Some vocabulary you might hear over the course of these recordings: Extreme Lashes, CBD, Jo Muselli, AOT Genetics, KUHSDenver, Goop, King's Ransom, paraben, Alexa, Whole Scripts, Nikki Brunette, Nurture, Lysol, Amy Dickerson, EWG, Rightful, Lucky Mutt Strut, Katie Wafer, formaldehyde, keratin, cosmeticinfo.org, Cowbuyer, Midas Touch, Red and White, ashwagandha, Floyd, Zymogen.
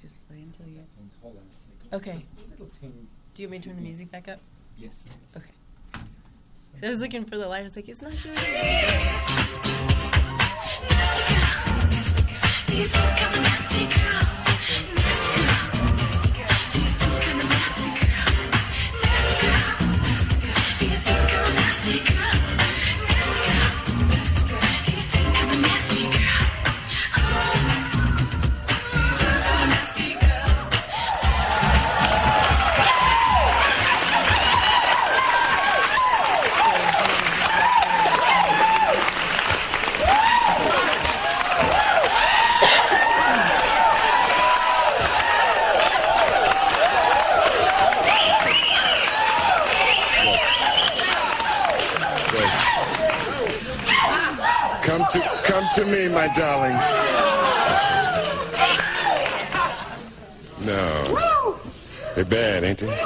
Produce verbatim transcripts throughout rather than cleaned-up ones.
Just play until you... Hold on a second. Okay. Do you want me to turn the music back up? Yes. Okay. So I was looking for the light. I was like, it's not doing it. Do you think I'm a nasty girl? To me, my darlings. No. They're bad, ain't they?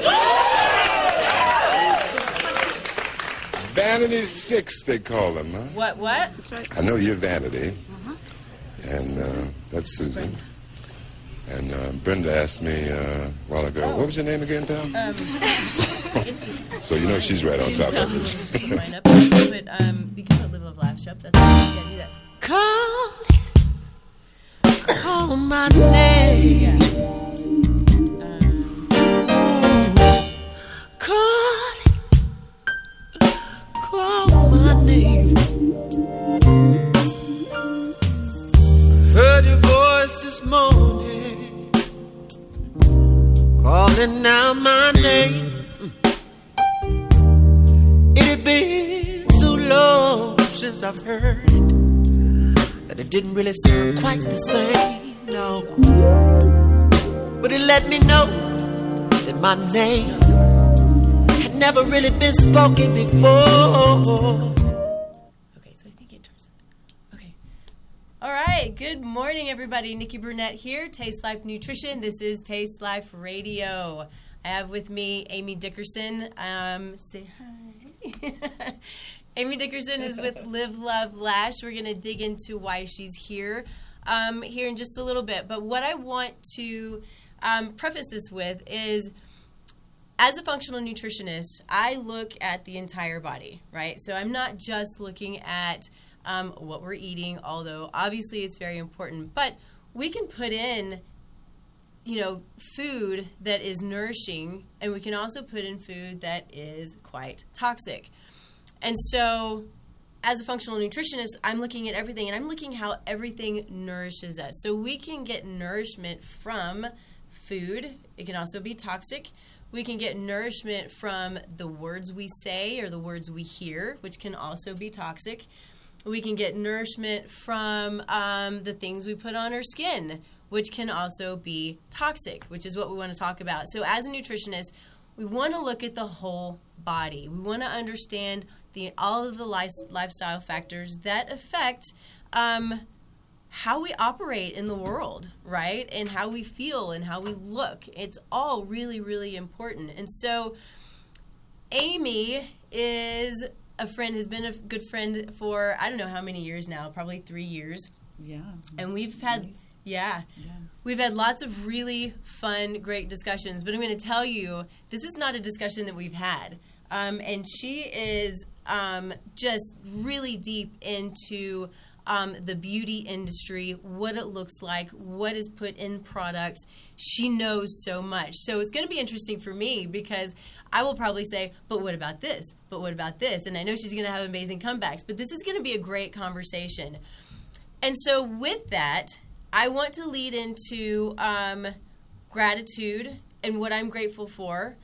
Vanity Six, they call them, huh? What, what? That's right. I know you're Vanity. Uh-huh. And uh, that's Susan. And uh, Brenda asked me uh, a while ago, oh. What was your name again, Tom? Um, so you know she's right on top of this. But um, you can put Live Love Lash up. That's yeah, do that. Call, call my name. Yeah. Um. Call, call my name. Heard your voice this morning, calling out my name. It had been so long since I've heard it. It didn't really sound quite the same, no. But it let me know that my name had never really been spoken before. Okay, so I think it turns out. Okay. All right, good morning, everybody. Nikki Brunette here, Taste Life Nutrition. This is Taste Life Radio. I have with me Amy Dickerson. Um, say hi. Amy Dickerson is with Live Love Lash. We're going to dig into why she's here um, here in just a little bit. But what I want to um, preface this with is, as a functional nutritionist, I look at the entire body, right? So I'm not just looking at um, what we're eating, although obviously it's very important. But we can put in, you know, food that is nourishing, and we can also put in food that is quite toxic. And so as a functional nutritionist, I'm looking at everything, and I'm looking how everything nourishes us. So we can get nourishment from food. It can also be toxic. We can get nourishment from the words we say or the words we hear, which can also be toxic. We can get nourishment from um, the things we put on our skin, which can also be toxic, which is what we want to talk about. So as a nutritionist, we want to look at the whole body. We want to understand the all of the life, lifestyle factors that affect um, how we operate in the world, right? And how we feel and how we look. It's all really, really important. And so Amy is a friend, has been a good friend for I don't know how many years now, probably three years. Yeah. And we've had, nice. yeah, yeah, we've had lots of really fun, great discussions. But I'm going to tell you, this is not a discussion that we've had. Um, and she is um, just really deep into um, the beauty industry, what it looks like, what is put in products. She knows so much. So it's going to be interesting for me because I will probably say, but what about this? But what about this? And I know she's going to have amazing comebacks. But this is going to be a great conversation. And so with that, I want to lead into um, gratitude and what I'm grateful for.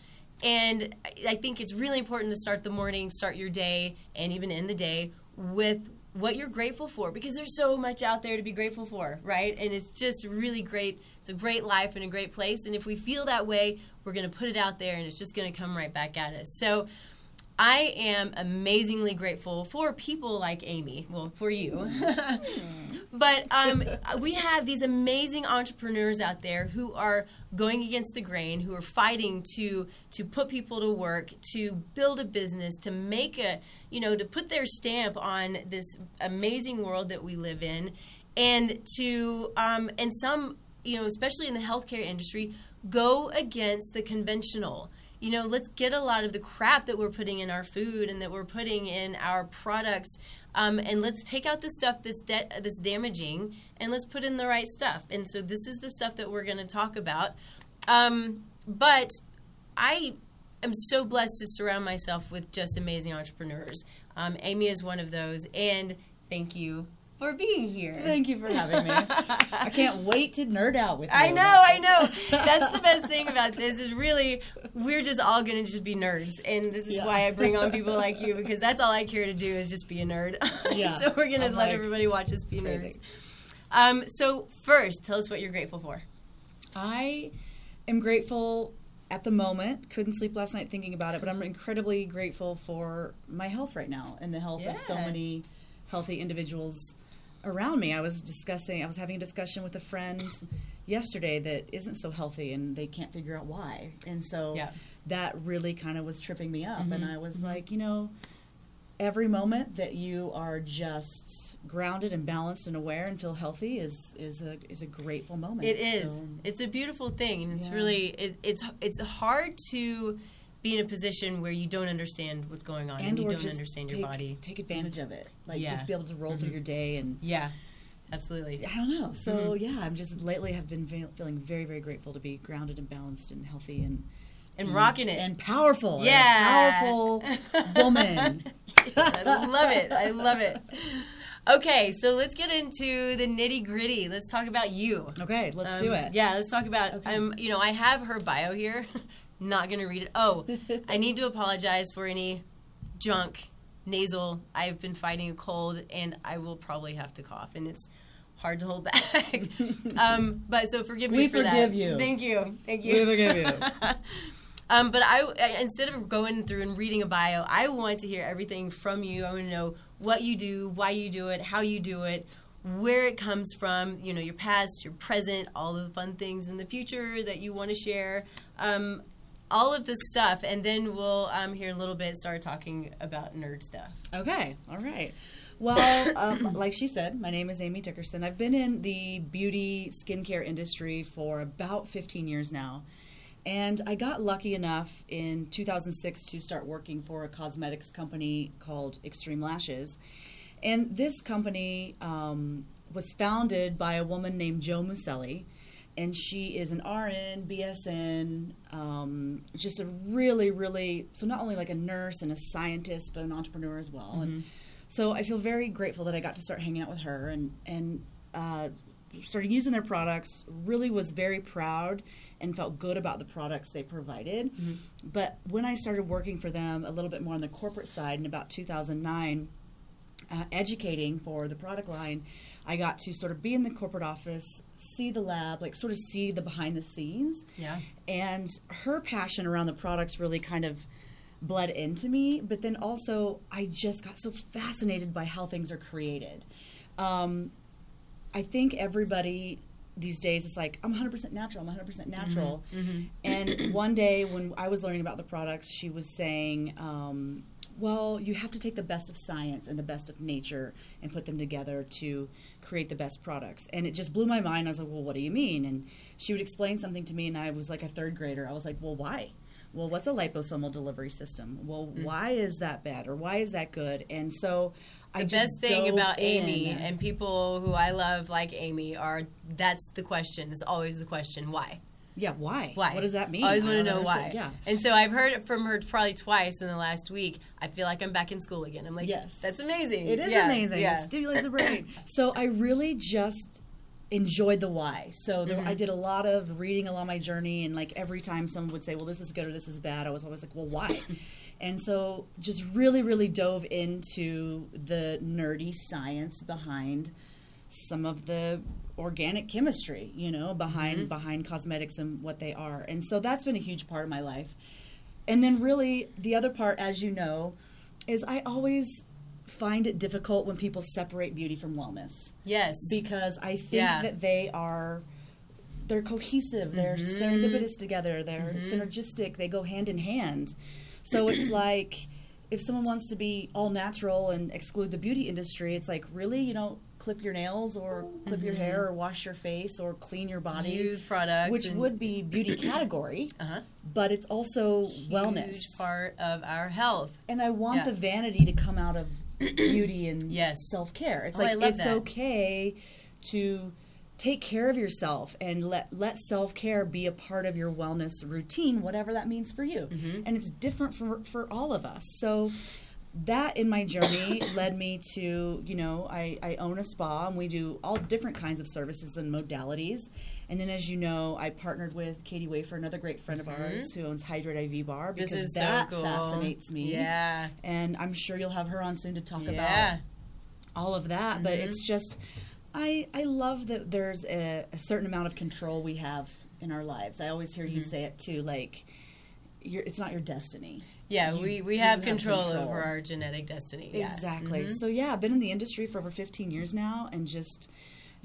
And I think it's really important to start the morning, start your day, and even end the day with what you're grateful for, because there's so much out there to be grateful for, right? And it's just really great. It's a great life and a great place. And if we feel that way, we're going to put it out there, and it's just going to come right back at us. So I am amazingly grateful for people like Amy. Well, for you. But um, we have these amazing entrepreneurs out there who are going against the grain, who are fighting to to put people to work, to build a business, to make a, you know, to put their stamp on this amazing world that we live in. And to, um, and some, you know, especially in the healthcare industry, go against the conventional. You know, let's get a lot of the crap that we're putting in our food and that we're putting in our products, um, and let's take out the stuff that's de- that's damaging, and let's put in the right stuff. And so this is the stuff that we're going to talk about. Um, but I am so blessed to surround myself with just amazing entrepreneurs. Um, Amy is one of those, and thank you for being here. Thank you for having me. I can't wait to nerd out with you. I know, I know. That's the best thing about this is really we're just all going to just be nerds. And this is yeah. why I bring on people like you, because that's all I care to do is just be a nerd. Yeah. So we're going to let like, everybody watch us be nerds. Um, so first, tell us what you're grateful for. I am grateful at the moment. Couldn't sleep last night thinking about it, but I'm incredibly grateful for my health right now and the health yeah. of so many healthy individuals around me. I was discussing, I was having a discussion with a friend yesterday that isn't so healthy and they can't figure out why. And so yeah. that really kind of was tripping me up. Mm-hmm. And I was mm-hmm. like, you know, every moment that you are just grounded and balanced and aware and feel healthy is, is a is a grateful moment. It is. So, it's a beautiful thing. And it's yeah. really, it, it's it's hard to be in a position where you don't understand what's going on and, and you don't understand take, your body. Take advantage of it. Like yeah. just be able to roll mm-hmm. through your day and yeah, absolutely. I don't know. So mm-hmm. yeah, I'm just lately have been ve- feeling very very grateful to be grounded and balanced and healthy and and, and rocking it and powerful. Yeah, and a powerful woman. Yes, I love it. I love it. Okay, so let's get into the nitty gritty. Let's talk about you. Okay, let's um, do it. Yeah, let's talk about. Okay. Um, you know, I have her bio here. Not going to read it. Oh, I need to apologize for any junk, nasal. I've been fighting a cold, and I will probably have to cough, and it's hard to hold back. um, but so forgive me we for that. We forgive you. Thank you. Thank you. We forgive you. um, but I, I, instead of going through and reading a bio, I want to hear everything from you. I want to know what you do, why you do it, how you do it, where it comes from, you know, your past, your present, all of the fun things in the future that you want to share. Um, all of this stuff, and then we'll um, here in a little bit start talking about nerd stuff. Okay, all right. Well, um, like she said, my name is Amy Dickerson. I've been in the beauty skincare industry for about fifteen years now, and I got lucky enough in two thousand six to start working for a cosmetics company called Extreme Lashes, and this company um, was founded by a woman named Jo Muselli. And she is an R N, B S N, um, just a really, really, so not only like a nurse and a scientist, but an entrepreneur as well. Mm-hmm. And so I feel very grateful that I got to start hanging out with her and, and uh, started using their products, really was very proud and felt good about the products they provided. Mm-hmm. But when I started working for them a little bit more on the corporate side in about two thousand nine, uh, educating for the product line, I got to sort of be in the corporate office, see the lab, like sort of see the behind the scenes. Yeah. And her passion around the products really kind of bled into me. But then also, I just got so fascinated by how things are created. Um, I think everybody these days is like, I'm one hundred percent natural, I'm one hundred percent natural. Mm-hmm. Mm-hmm. And one day when I was learning about the products, she was saying, um, well, you have to take the best of science and the best of nature and put them together to create the best products. And it just blew my mind. I was like, well, what do you mean? And she would explain something to me, and I was like a third grader. I was like, well, why? Well, what's a liposomal delivery system? Well, mm. why is that bad, or why is that good? And so I just The best just thing about in. Amy and people who I love like Amy are that's the question. It's always the question, why? Yeah, why? Why? What does that mean? I always want to know why. Yeah. And so I've heard it from her probably twice in the last week. I feel like I'm back in school again. I'm like, yes, that's amazing. It is yeah. amazing. Yeah. It stimulates the brain. So I really just enjoyed the why. So there, mm-hmm. I did a lot of reading along my journey, and like every time someone would say, well, this is good or this is bad, I was always like, well, why? And so just really, really dove into the nerdy science behind some of the organic chemistry, you know, behind mm-hmm. behind cosmetics and what they are. And so that's been a huge part of my life. And then really the other part, as you know, is I always find it difficult when people separate beauty from wellness. Yes. Because I think yeah. that they are, they're cohesive, mm-hmm. they're serendipitous together, they're mm-hmm. synergistic, they go hand in hand. So it's like, if someone wants to be all natural and exclude the beauty industry, it's like, really, you know, clip your nails or clip mm-hmm. your hair or wash your face or clean your body. Use products. Which would be beauty category, uh-huh. but it's also huge wellness. Huge part of our health. And I want yeah. the vanity to come out of beauty and yes. self-care. It's oh, like, it's that. okay to take care of yourself and let, let self-care be a part of your wellness routine, whatever that means for you. Mm-hmm. And it's different for, for all of us. So that in my journey led me to, you know, I, I own a spa and we do all different kinds of services and modalities. And then, as you know, I partnered with Katie Wafer, another great friend of mm-hmm. ours who owns Hydrate I V bar, because that so cool. fascinates me. Yeah. And I'm sure you'll have her on soon to talk yeah. about all of that. Mm-hmm. But it's just, I, I love that there's a, a certain amount of control we have in our lives. I always hear mm-hmm. you say it too, like, you're, it's not your destiny. Yeah, you we, we have, have control, control over our genetic destiny. Yeah. Exactly. Mm-hmm. So yeah, I've been in the industry for over fifteen years now, and just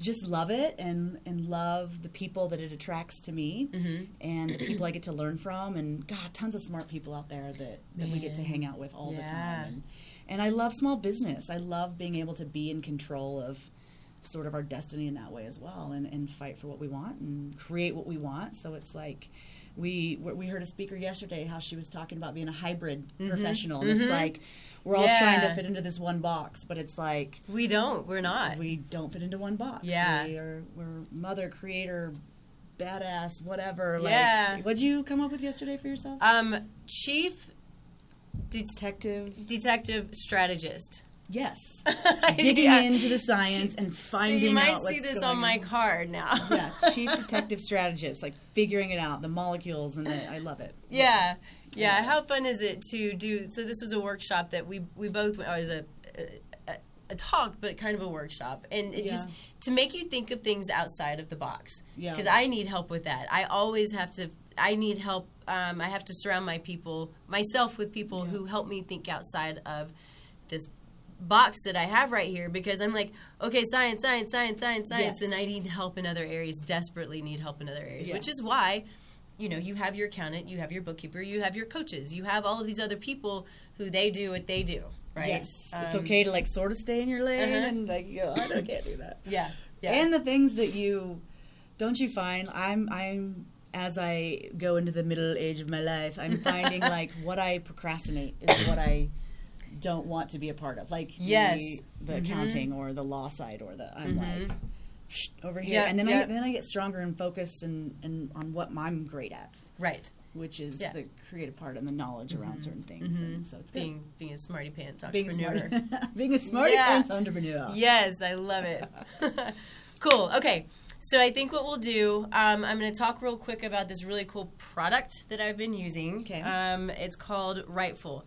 just love it, and, and love the people that it attracts to me, mm-hmm. and the people I get to learn from, and God, tons of smart people out there that, that we get to hang out with all yeah. the time. And, and I love small business. I love being able to be in control of sort of our destiny in that way as well, and, and fight for what we want and create what we want. So it's like, we we heard a speaker yesterday how she was talking about being a hybrid mm-hmm. professional. Mm-hmm. It's like, we're all yeah. trying to fit into this one box, but it's like, we don't. We're not. We don't fit into one box. Yeah. We are, we're mother, creator, badass, whatever. Yeah. Like, what'd you come up with yesterday for yourself? Um, chief de- detective. Detective strategist. Yes. Digging yeah. into the science and finding out. So you might see this on my card now. Yeah, chief detective strategist, like figuring it out, the molecules, and the, I love it. Yeah, yeah. yeah. How fun is it to do? So this was a workshop that we we both went. Oh, it was a, a a talk, but kind of a workshop, and it yeah. just to make you think of things outside of the box. Yeah. Because I need help with that. I always have to. I need help. Um, I have to surround my people, myself, with people yeah. who help me think outside of this box that I have right here, because I'm like, okay, science, science, science, science, science, yes. and I need help in other areas, desperately need help in other areas, yes. which is why, you know, you have your accountant, you have your bookkeeper, you have your coaches, you have all of these other people who they do what they do, right? Yes. Um, it's okay to, like, sort of stay in your lane uh-huh. and, like, you know, I don't, can't do that. Yeah. yeah. And the things that you, don't you find, I'm, I'm, as I go into the middle age of my life, I'm finding, like, what I procrastinate is what I don't want to be a part of, like yes. the, the mm-hmm. accounting or the law side or the I'm mm-hmm. like shh, over here, yep, and then yep. I then I get stronger and focused and, and on what I'm great at, right? Which is yeah. the creative part and the knowledge around mm-hmm. certain things. Mm-hmm. And so it's being good. being a smarty pants entrepreneur, being, smart, being a smarty yeah. pants entrepreneur. Yes, I love it. Cool. Okay, so I think what we'll do, um, I'm going to talk real quick about this really cool product that I've been using. Okay, um, it's called Rightful.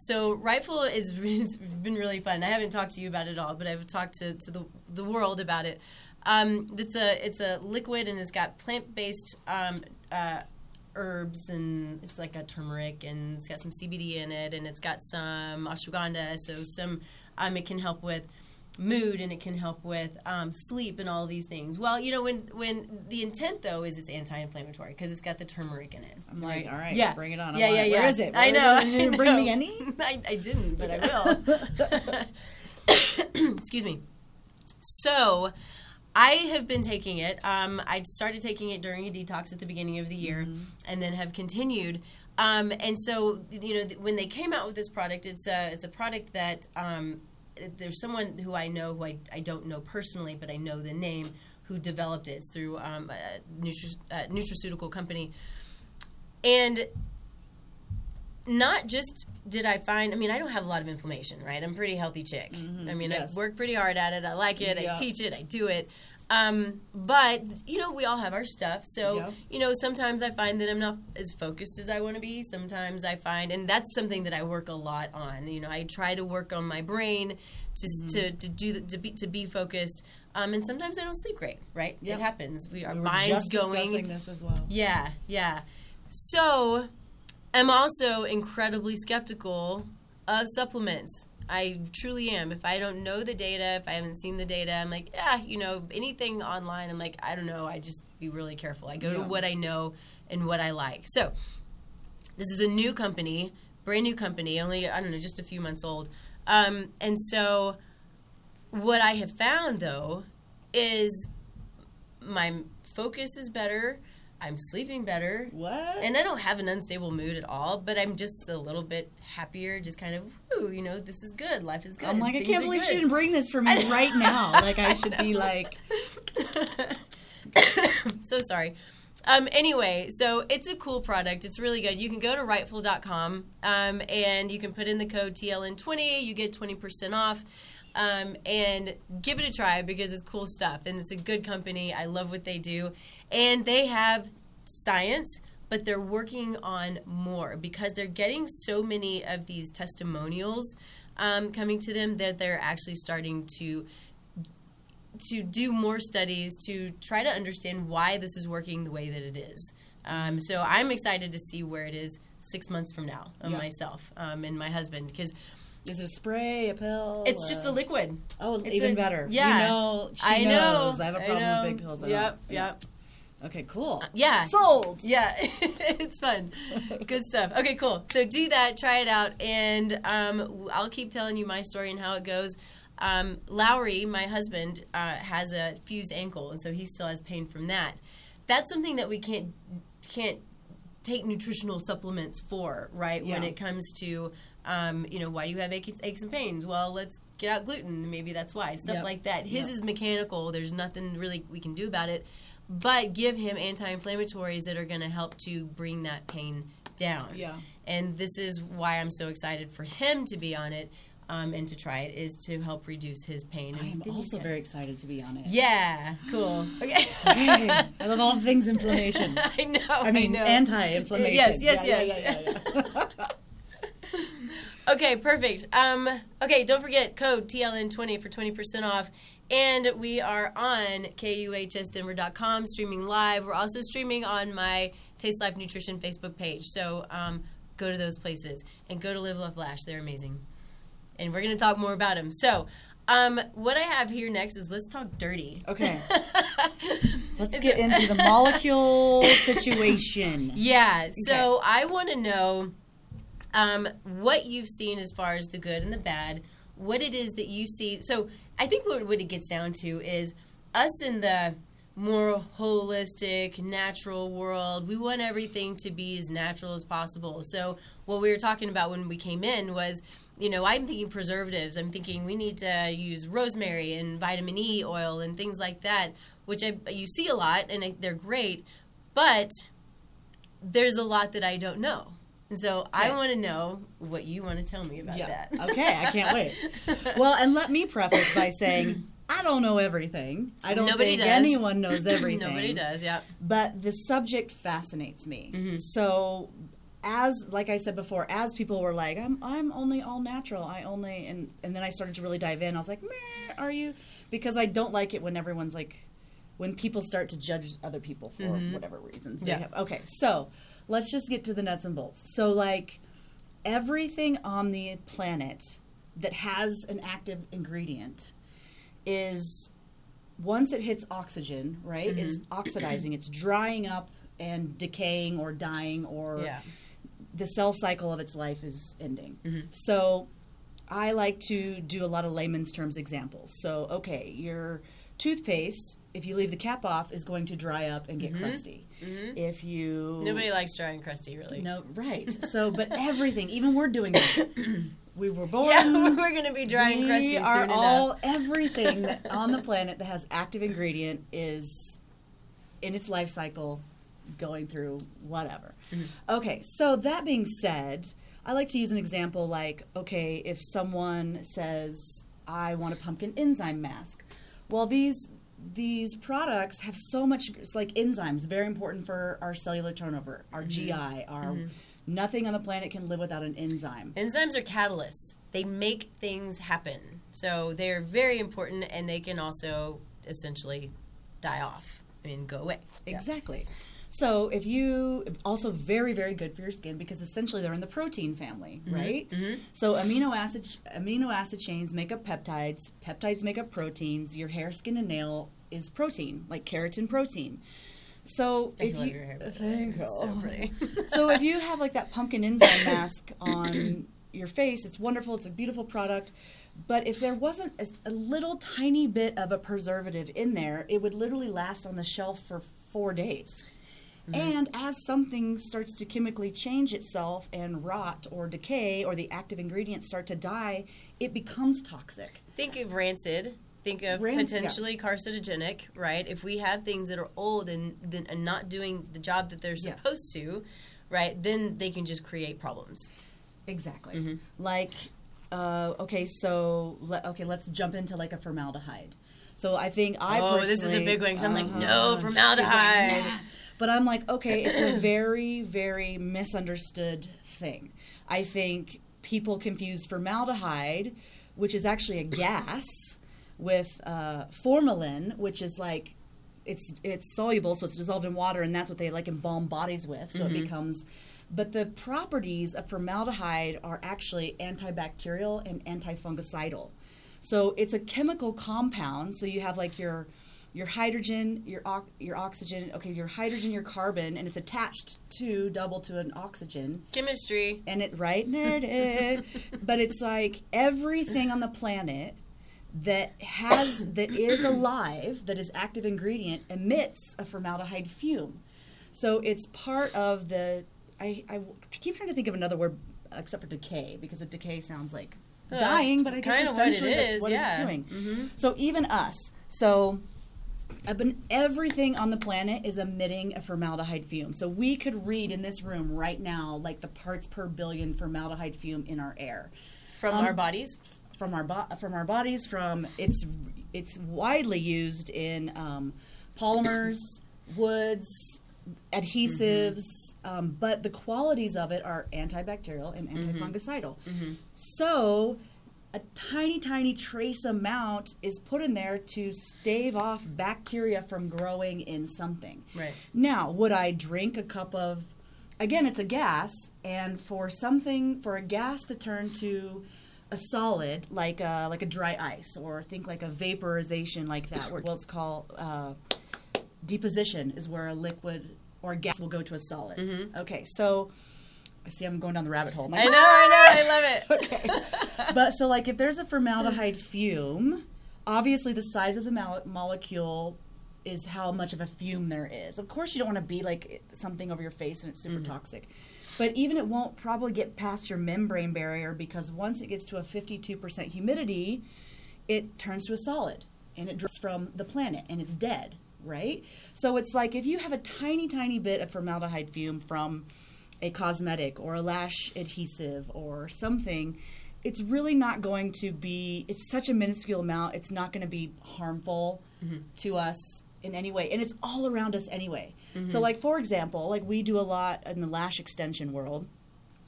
So Rightful is has been really fun. I haven't talked to you about it all, but I've talked to, to the the world about it. Um, it's a it's a liquid, and it's got plant based um, uh, herbs, and it's like a turmeric, and it's got some C B D in it, and it's got some ashwagandha. So some um, it can help with mood, and it can help with um, sleep, and all these things. Well, you know, when when the intent though is it's anti-inflammatory because it's got the turmeric in it. I'm right? like, all right, yeah. bring it on. I'm yeah, yeah, like, yeah. Where is it? Where I know. It? You didn't I know. Bring me any? I, I didn't, but I will. Excuse me. So, I have been taking it. Um, I started taking it during a detox at the beginning of the year, mm-hmm. and then have continued. Um, and so, you know, th- when they came out with this product, it's a it's a product that. Um, There's someone who I know, who I, I don't know personally, but I know the name, who developed it. It's through um, a, nutri- a nutraceutical company. And not just did I find, I mean, I don't have a lot of inflammation, right? I'm a pretty healthy chick. Mm-hmm. I mean, yes. I work pretty hard at it. I like it. Yeah. I teach it. I do it. Um, but, you know, we all have our stuff. So, yep. you know, sometimes I find that I'm not as focused as I want to be. Sometimes I find, and that's something that I work a lot on. You know, I try to work on my brain just mm-hmm. to, to do, to be, to be focused. Um, and sometimes I don't sleep great, right? Yep. It happens. We, our we minds going. We're just discussing this as well. Yeah, yeah. So, I'm also incredibly skeptical of supplements. I truly am. If I don't know the data, if I haven't seen the data, I'm like, yeah, you know, anything online, I'm like, I don't know. I just be really careful. I go yeah. to what I know and what I like. So this is a new company, brand new company, only, I don't know, just a few months old. Um, and so what I have found, though, is my focus is better. I'm sleeping better. What? And I don't have an unstable mood at all, but I'm just a little bit happier, just kind of, woo, you know, this is good. Life is good. I'm like, things I can't believe good. She didn't bring this for me right now. Like, I should I be like... So sorry. Um, anyway, so it's a cool product. It's really good. You can go to rightful dot com um, and you can put in the code T L N twenty. You get twenty percent off. Um, and give it a try because it's cool stuff. And it's a good company. I love what they do. And they have science, but they're working on more because they're getting so many of these testimonials um, coming to them that they're actually starting to to do more studies to try to understand why this is working the way that it is. Um, so I'm excited to see where it is six months from now on yeah. myself um, and my husband because... Is it a spray, a pill? It's uh, just a liquid. Oh, it's even a, better. Yeah. You know, she I know, knows. I have a problem with big pills. I yep, know. yep. Okay, cool. Yeah. Sold. Yeah, it's fun. Good stuff. Okay, cool. So do that. Try it out. And um, I'll keep telling you my story and how it goes. Um, Lowry, my husband, uh, has a fused ankle, and so he still has pain from that. That's something that we can't can't take nutritional supplements for, right, yeah. when it comes to... Um, you know, why do you have aches, aches and pains? Well, let's get out gluten. Maybe that's why. Stuff yep. like that. His yep. is mechanical. There's nothing really we can do about it. But give him anti-inflammatories that are going to help to bring that pain down. Yeah. And this is why I'm so excited for him to be on it um, and to try it, is to help reduce his pain. I am also very excited to be on it. Yeah. Cool. Okay. I love all things inflammation. I know. I mean, I know. Anti-inflammation. Yes, yes, yeah, yes. Yeah, yeah, yeah, yeah. Okay, perfect. Um, okay, don't forget code T L N twenty for twenty percent off. And we are on K U H S Denver dot com, streaming live. We're also streaming on my Taste Life Nutrition Facebook page. So um, go to those places. And go to Live Love Lash. They're amazing. And we're going to talk more about them. So um, what I have here next is let's talk dirty. Okay. Let's get into the molecule situation. Yeah. Okay. So I want to know... Um, what you've seen as far as the good and the bad, what it is that you see. So I think what, what it gets down to is us in the more holistic, natural world, we want everything to be as natural as possible. So what we were talking about when we came in was, you know, I'm thinking preservatives. I'm thinking we need to use rosemary and vitamin E oil and things like that, which I, you see a lot, and I, they're great. But there's a lot that I don't know. So I right. want to know what you want to tell me about yeah. that. Okay, I can't wait. Well, and let me preface by saying I don't know everything. I don't Nobody think does. Anyone knows everything. Nobody does, yeah. But the subject fascinates me. Mm-hmm. So as, like I said before, as people were like, I'm I'm only all natural. I only, and, and then I started to really dive in. I was like, meh, are you? Because I don't like it when everyone's like, when people start to judge other people for mm-hmm. whatever reasons yeah. they have. Okay, so... Let's just get to the nuts and bolts. So, like, everything on the planet that has an active ingredient is, once it hits oxygen, right, mm-hmm. it's oxidizing. It's drying up and decaying or dying or yeah. the cell cycle of its life is ending. Mm-hmm. So I like to do a lot of layman's terms examples. So, okay, your toothpaste, if you leave the cap off, is going to dry up and get mm-hmm. crusty. Mm-hmm. If you... Nobody likes dry and crusty, really. No, right. So, but everything, even we're doing that. We were born... Yeah, we're going to be dry and crusty soon enough. We are all... Everything that on the planet that has active ingredient is in its life cycle going through whatever. Mm-hmm. Okay, so that being said, I like to use an example like, okay, if someone says, I want a pumpkin enzyme mask. Well, these... these products have so much, it's like enzymes, very important for our cellular turnover, our mm-hmm. G I, our mm-hmm. nothing on the planet can live without an enzyme. Enzymes are catalysts. They make things happen. So they're very important, and they can also essentially die off and go away. Exactly. Yeah. So if you, also very, very good for your skin because essentially they're in the protein family, mm-hmm. right? Mm-hmm. So amino acid, amino acid chains make up peptides. Peptides make up proteins. Your hair, skin, and nail is protein, like keratin protein. So I if love you, your hair, thank you. So pretty. So if you have like that pumpkin enzyme mask on your face, it's wonderful. It's a beautiful product. But if there wasn't a, a little tiny bit of a preservative in there, it would literally last on the shelf for four days. Mm-hmm. And as something starts to chemically change itself and rot or decay, or the active ingredients start to die, it becomes toxic. Think of rancid. Think of rancid, potentially yeah. carcinogenic, right? If we have things that are old and, then, and not doing the job that they're supposed yeah. to, right, then they can just create problems. Exactly. Mm-hmm. Like, uh, okay, so le- okay, let's jump into like a formaldehyde. So I think I oh, personally... Oh, this is a big one because uh-huh. I'm like, no, formaldehyde. But I'm like, okay, it's a very, very misunderstood thing. I think people confuse formaldehyde, which is actually a gas, with uh, formalin, which is like, it's it's soluble, so it's dissolved in water, and that's what they like embalm bodies with, so mm-hmm. it becomes... But the properties of formaldehyde are actually antibacterial and antifungicidal. So it's a chemical compound, so you have like your... your hydrogen, your your oxygen, okay, your hydrogen, your carbon, and it's attached to, double to an oxygen. Chemistry. And it, right? But it's like everything on the planet that has, that is alive, that is active ingredient, emits a formaldehyde fume. So it's part of the, I, I keep trying to think of another word except for decay, because a decay sounds like uh, dying, but I guess essentially what it is, that's what yeah. it's doing. Mm-hmm. So even us, so... I've been, everything on the planet is emitting a formaldehyde fume. So we could read in this room right now, like the parts per billion formaldehyde fume in our air, from um, our bodies, from our bo- from our bodies. From it's it's widely used in um, polymers, woods, adhesives. Mm-hmm. Um, but the qualities of it are antibacterial and antifungicidal. Mm-hmm. So. A tiny, tiny trace amount is put in there to stave off bacteria from growing in something. Right. Now, would I drink a cup of, again, it's a gas, and for something, for a gas to turn to a solid, like a, like a dry ice, or think like a vaporization like that, where, well, it's called uh, deposition, is where a liquid or a gas will go to a solid. Mm-hmm. Okay, so... See, I'm going down the rabbit hole. Like, I know, I know, I love it. Okay. But so, like, if there's a formaldehyde fume, obviously the size of the mo- molecule is how much of a fume there is. Of course, you don't want to be, like, something over your face and it's super mm-hmm. toxic. But even it won't probably get past your membrane barrier, because once it gets to a fifty-two percent humidity, it turns to a solid and it drops from the planet and it's dead, right? So it's like if you have a tiny, tiny bit of formaldehyde fume from... a cosmetic or a lash adhesive or something, it's really not going to be, it's such a minuscule amount, it's not going to be harmful mm-hmm. to us in any way. And it's all around us anyway. Mm-hmm. So like, for example, like we do a lot in the lash extension world,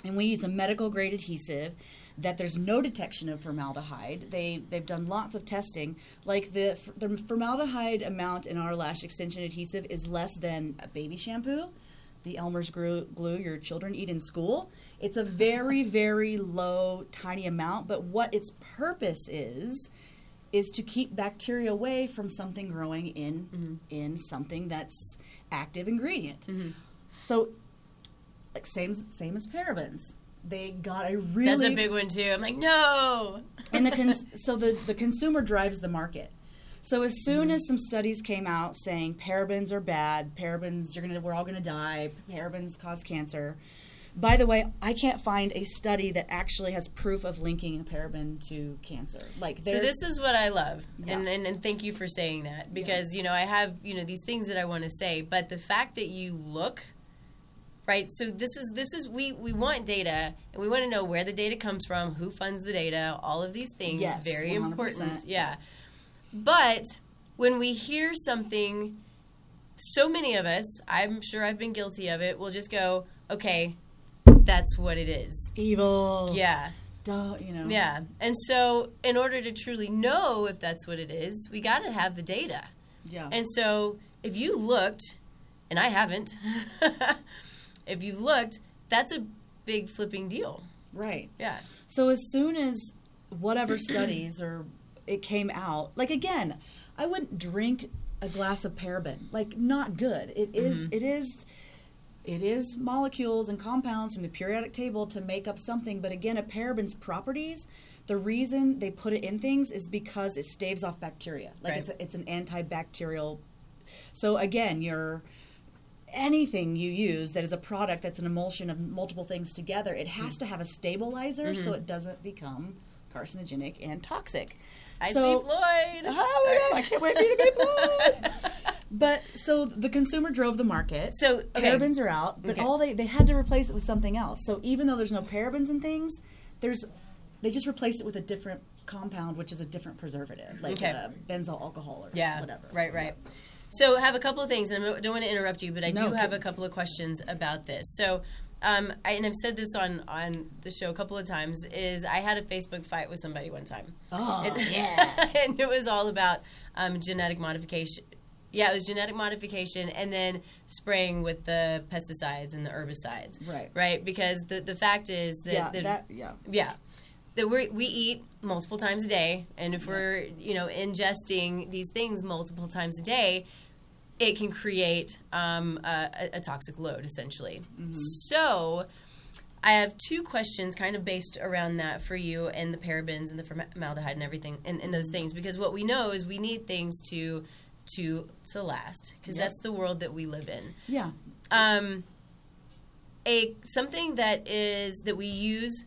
and we use a medical grade adhesive that there's no detection of formaldehyde. They, they've done lots of testing. Like the, the formaldehyde amount in our lash extension adhesive is less than a baby shampoo, the Elmer's glue your children eat in school. It's a very, very low, tiny amount, but what its purpose is, is to keep bacteria away from something growing in mm-hmm. in something that's active ingredient. Mm-hmm. So, like same, same as parabens. They got a really... That's a big one, too. I'm like, no! And the cons- So the, the consumer drives the market. So as soon as some studies came out saying parabens are bad, parabens, you're gonna, we're all going to die, parabens cause cancer. By the way, I can't find a study that actually has proof of linking a paraben to cancer. Like, so this is what I love, yeah. and, and and thank you for saying that, because yeah. you know I have you know these things that I want to say, but the fact that you look. Right, so this is this is we, we want data, and we want to know where the data comes from, who funds the data, all of these things. Yes, very one hundred percent important. Yeah. But when we hear something, so many of us, I'm sure I've been guilty of it, will just go, okay, that's what it is. Evil. Yeah. Duh, you know. Yeah. And so in order to truly know if that's what it is, we got to have the data. Yeah. And so if you looked, and I haven't, if you've looked, that's a big flipping deal. Right. Yeah. So as soon as whatever studies or it came out, like, again, I wouldn't drink a glass of paraben. Like, not good. It mm-hmm. is, it is, it is molecules and compounds from the periodic table to make up something. But again, a paraben's properties, the reason they put it in things is because it staves off bacteria. Like, right. it's a, it's an antibacterial. So again, you're, anything you use that is a product that's an emulsion of multiple things together, it has mm-hmm. to have a stabilizer mm-hmm. so it doesn't become carcinogenic and toxic. I so, see Floyd. Oh, no, I can't wait for you to be Floyd. But so the consumer drove the market. So okay. Parabens are out, but okay. all they, they had to replace it with something else. So even though there's no parabens in things, there's they just replaced it with a different compound, which is a different preservative, like okay. a benzyl alcohol or yeah. whatever. Right, right. Yeah. So I have a couple of things, and I don't want to interrupt you, but I no, do okay. have a couple of questions about this. So. Um, I, and I've said this on, on the show a couple of times, is I had a Facebook fight with somebody one time. Oh, and, yeah. And it was all about um, genetic modification. Yeah, it was genetic modification and then spraying with the pesticides and the herbicides. Right. Right? Because the, the fact is that... Yeah, the, that, yeah. Yeah. That we we eat multiple times a day, and if yeah. we're, you know, ingesting these things multiple times a day... It can create um, a, a toxic load, essentially. Mm-hmm. So I have two questions kind of based around that for you and the parabens and the formaldehyde and everything and, and those things. Because what we know is we need things to to to last because yep. that's the world that we live in. Yeah. Um, a something that is that we use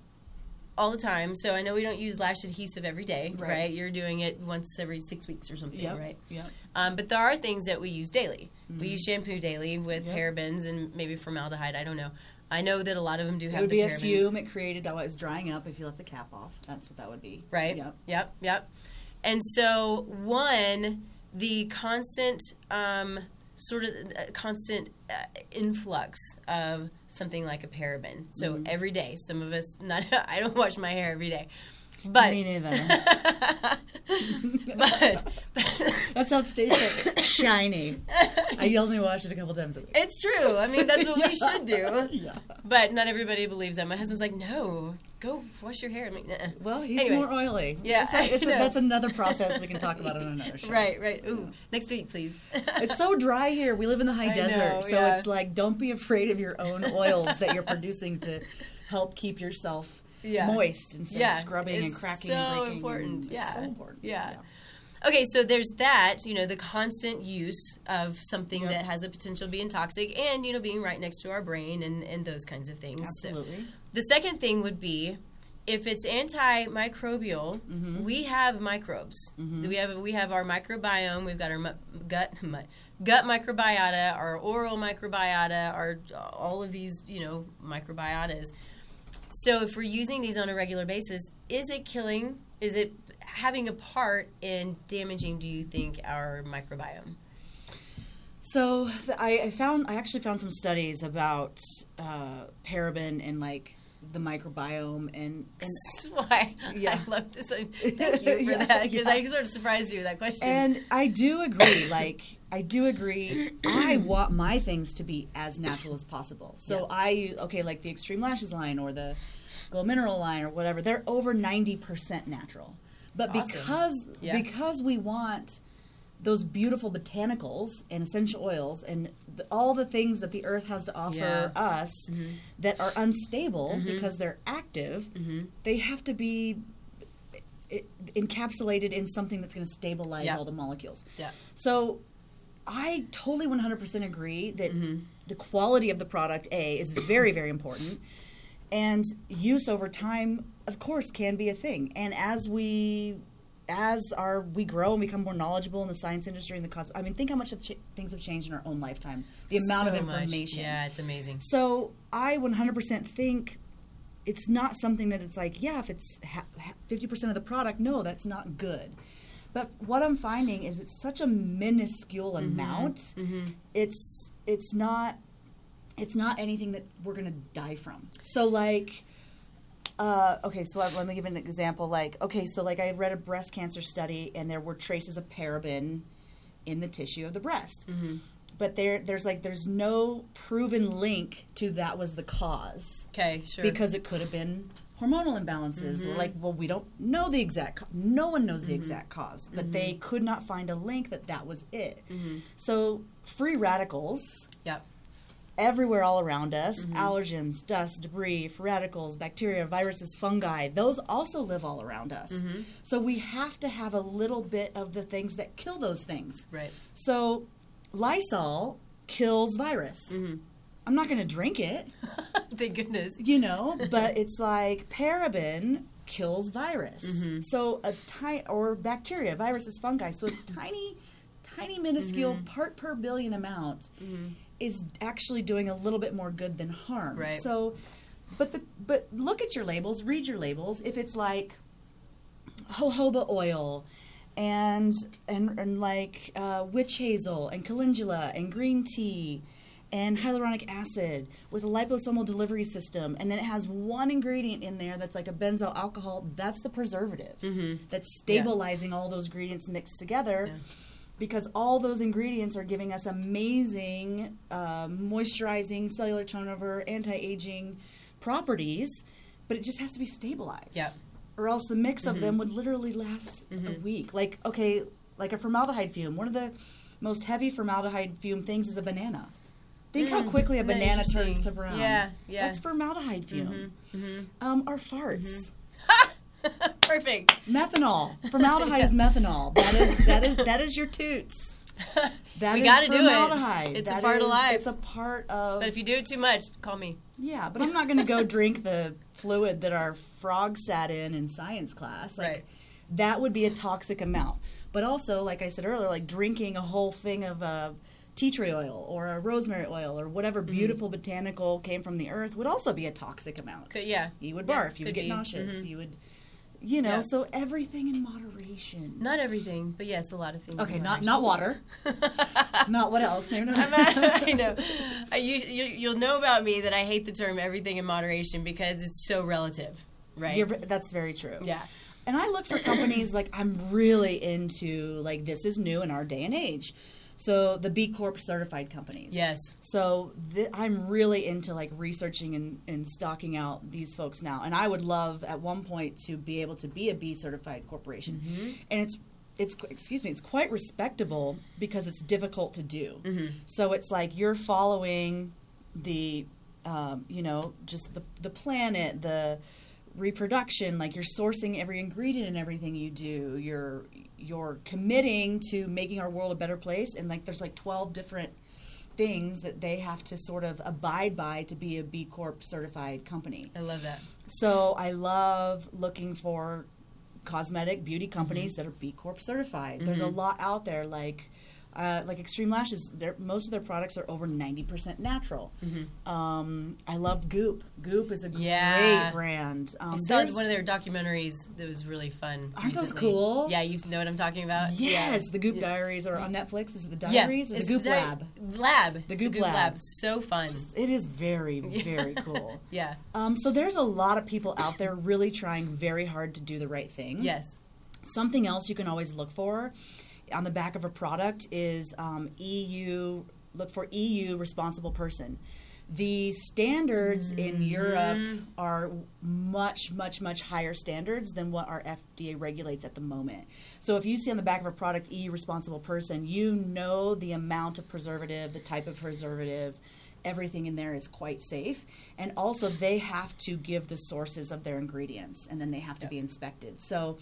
all the time. So I know we don't use lash adhesive every day, right? right? You're doing it once every six weeks or something, yep. right? Yeah. Um, but there are things that we use daily. Mm-hmm. We use shampoo daily with yep. parabens and maybe formaldehyde. I don't know. I know that a lot of them do have the parabens. It would be a fume it created while it was drying up if you left the cap off. That's what that would be. Right. Yep. Yep. Yep. And so, one, the constant um, sort of uh, constant uh, influx of something like a paraben. So mm-hmm. every day, some of us, not I don't wash my hair every day. But me neither. but, but that sounds Stacy shiny. I only wash it a couple times a week. It's true. I mean, that's what yeah. we should do. Yeah. But not everybody believes that. My husband's like, "No, go wash your hair." I'm like, nah. Well, he's anyway. more oily. Yeah, it's like, it's a, that's another process we can talk about on another show. Right, right. Ooh, yeah. Next week, please. It's so dry here. We live in the high I desert, know, so yeah. it's like, don't be afraid of your own oils that you're producing to help keep yourself. Yeah. Moist instead yeah. of scrubbing it's and cracking so and breaking. Important. Yeah. It's so important. Yeah. yeah. Okay, so there's that, you know, the constant use of something yep. that has the potential of being toxic and, you know, being right next to our brain and, and those kinds of things. Absolutely. So the second thing would be if it's antimicrobial, mm-hmm. we have microbes. Mm-hmm. We have we have our microbiome. We've got our mu- gut mu- gut microbiota, our oral microbiota, our all of these, you know, microbiotas. So if we're using these on a regular basis, is it killing, is it having a part in damaging, do you think, our microbiome? So the, I, I found, I actually found some studies about uh, paraben and like the microbiome. And, and that's why yeah. I love this. Thank you for yeah, that because yeah. I sort of surprised you with that question. And I do agree, like I do agree. I want my things to be as natural as possible. So yeah. I, okay, like the Extreme Lashes line or the Glow Mineral line or whatever, they're over ninety percent natural. But awesome. because yeah. because we want those beautiful botanicals and essential oils and the, all the things that the earth has to offer yeah. us mm-hmm. that are unstable mm-hmm. because they're active, mm-hmm. they have to be... It, encapsulated in something that's going to stabilize yep. all the molecules. Yep. So I totally one hundred percent agree that mm-hmm. the quality of the product, A, is very, very important. And use over time, of course, can be a thing. And as we as our we grow and become more knowledgeable in the science industry and the cosmetics, I mean, think how much have ch- things have changed in our own lifetime. The amount so of information. Much. Yeah, it's amazing. So I one hundred percent think... It's not something that it's like, yeah, if it's fifty percent of the product, no, that's not good. But what I'm finding is it's such a minuscule mm-hmm. amount. Mm-hmm. It's it's not it's not anything that we're gonna die from. So like, uh, okay, so let, let me give an example. Like, okay, so like I read a breast cancer study, and there were traces of paraben in the tissue of the breast. Mm-hmm. But there, there's like there's no proven link to that was the cause. Okay, sure. Because it could have been hormonal imbalances. Mm-hmm. Like, well, we don't know the exact co- no one knows mm-hmm. the exact cause, but mm-hmm. they could not find a link that that was it. Mm-hmm. So free radicals yep. everywhere all around us, mm-hmm. allergens, dust, debris, free radicals, bacteria, viruses, fungi, those also live all around us. Mm-hmm. So we have to have a little bit of the things that kill those things. Right. So Lysol kills virus. Mm-hmm. I'm not going to drink it. Thank goodness. You know, but it's like paraben kills virus. Mm-hmm. So a tiny, or bacteria, viruses, fungi. So a tiny, tiny minuscule mm-hmm. part per billion amount mm-hmm. is actually doing a little bit more good than harm. Right. So, but the, but look at your labels, read your labels. If it's like jojoba oil and, and, and like uh, witch hazel and calendula and green tea and hyaluronic acid with a liposomal delivery system, and then it has one ingredient in there that's like a benzyl alcohol, that's the preservative mm-hmm. that's stabilizing yeah. all those ingredients mixed together yeah. because all those ingredients are giving us amazing uh, moisturizing, cellular tonover, anti-aging properties, but it just has to be stabilized. Yeah. Or else the mix mm-hmm. of them would literally last mm-hmm. a week. Like, okay, like a formaldehyde fume. One of the most heavy formaldehyde fume things is a banana. Think mm, how quickly a banana turns to brown. Yeah, yeah. That's formaldehyde fume. Mm-hmm, mm-hmm. Um, our farts. Mm-hmm. Perfect. Methanol. Formaldehyde yeah. is methanol. That is that is that is your toots. That we got to do it. It's that a part is, of life. It's a part of. But if you do it too much, call me. Yeah, but I'm not going to go drink the fluid that our frog sat in in science class. Like, right. That would be a toxic amount. But also, like I said earlier, like drinking a whole thing of a tea tree oil or a rosemary oil or whatever beautiful mm-hmm. botanical came from the earth would also be a toxic amount. Could, yeah. You would barf. Yeah, you would get be. nauseous. Mm-hmm. You would. You know, yeah. So everything in moderation. Not everything, but yes, a lot of things. Okay, in not not water. Not what else? No, no, no. I know. I, you, you, you'll know about me that I hate the term everything in moderation because it's so relative, right? You're, that's very true. Yeah. And I look for companies like I'm really into, like this is new in our day and age. So the B Corp certified companies. Yes. So th- I'm really into like researching and, and stocking out these folks now. And I would love at one point to be able to be a B certified corporation. Mm-hmm. And it's, it's excuse me, it's quite respectable because it's difficult to do. Mm-hmm. So it's like you're following the, um, you know, just the the planet, the reproduction, like you're sourcing every ingredient in everything you do. You're you're committing to making our world a better place, and like there's like twelve different things that they have to sort of abide by to be a B Corp certified company. I love that. So I love looking for cosmetic beauty companies mm-hmm. that are B Corp certified. Mm-hmm. There's a lot out there, like uh, like Extreme Lashes. Their most of their products are over ninety percent natural. Mm-hmm. Um, I love Goop. Goop is a yeah. great brand. Um, I saw one of their documentaries that was really fun. Aren't recently. Those cool? Yeah, you know what I'm talking about. Yes, yeah. The Goop yeah. Diaries are on Netflix. Is it the Diaries yeah. or the it's Goop the, Lab? Lab. The it's Goop the Lab. Lab. So fun. It is very, very cool. Yeah. Um, so there's a lot of people out there really trying very hard to do the right thing. Yes. Something else you can always look for on the back of a product is um, E U, look for E U responsible person. The standards mm-hmm. in Europe are much, much, much higher standards than what our F D A regulates at the moment. So if you see on the back of a product E U responsible person, you know the amount of preservative, the type of preservative, everything in there is quite safe. And also they have to give the sources of their ingredients, and then they have to yep. be inspected. So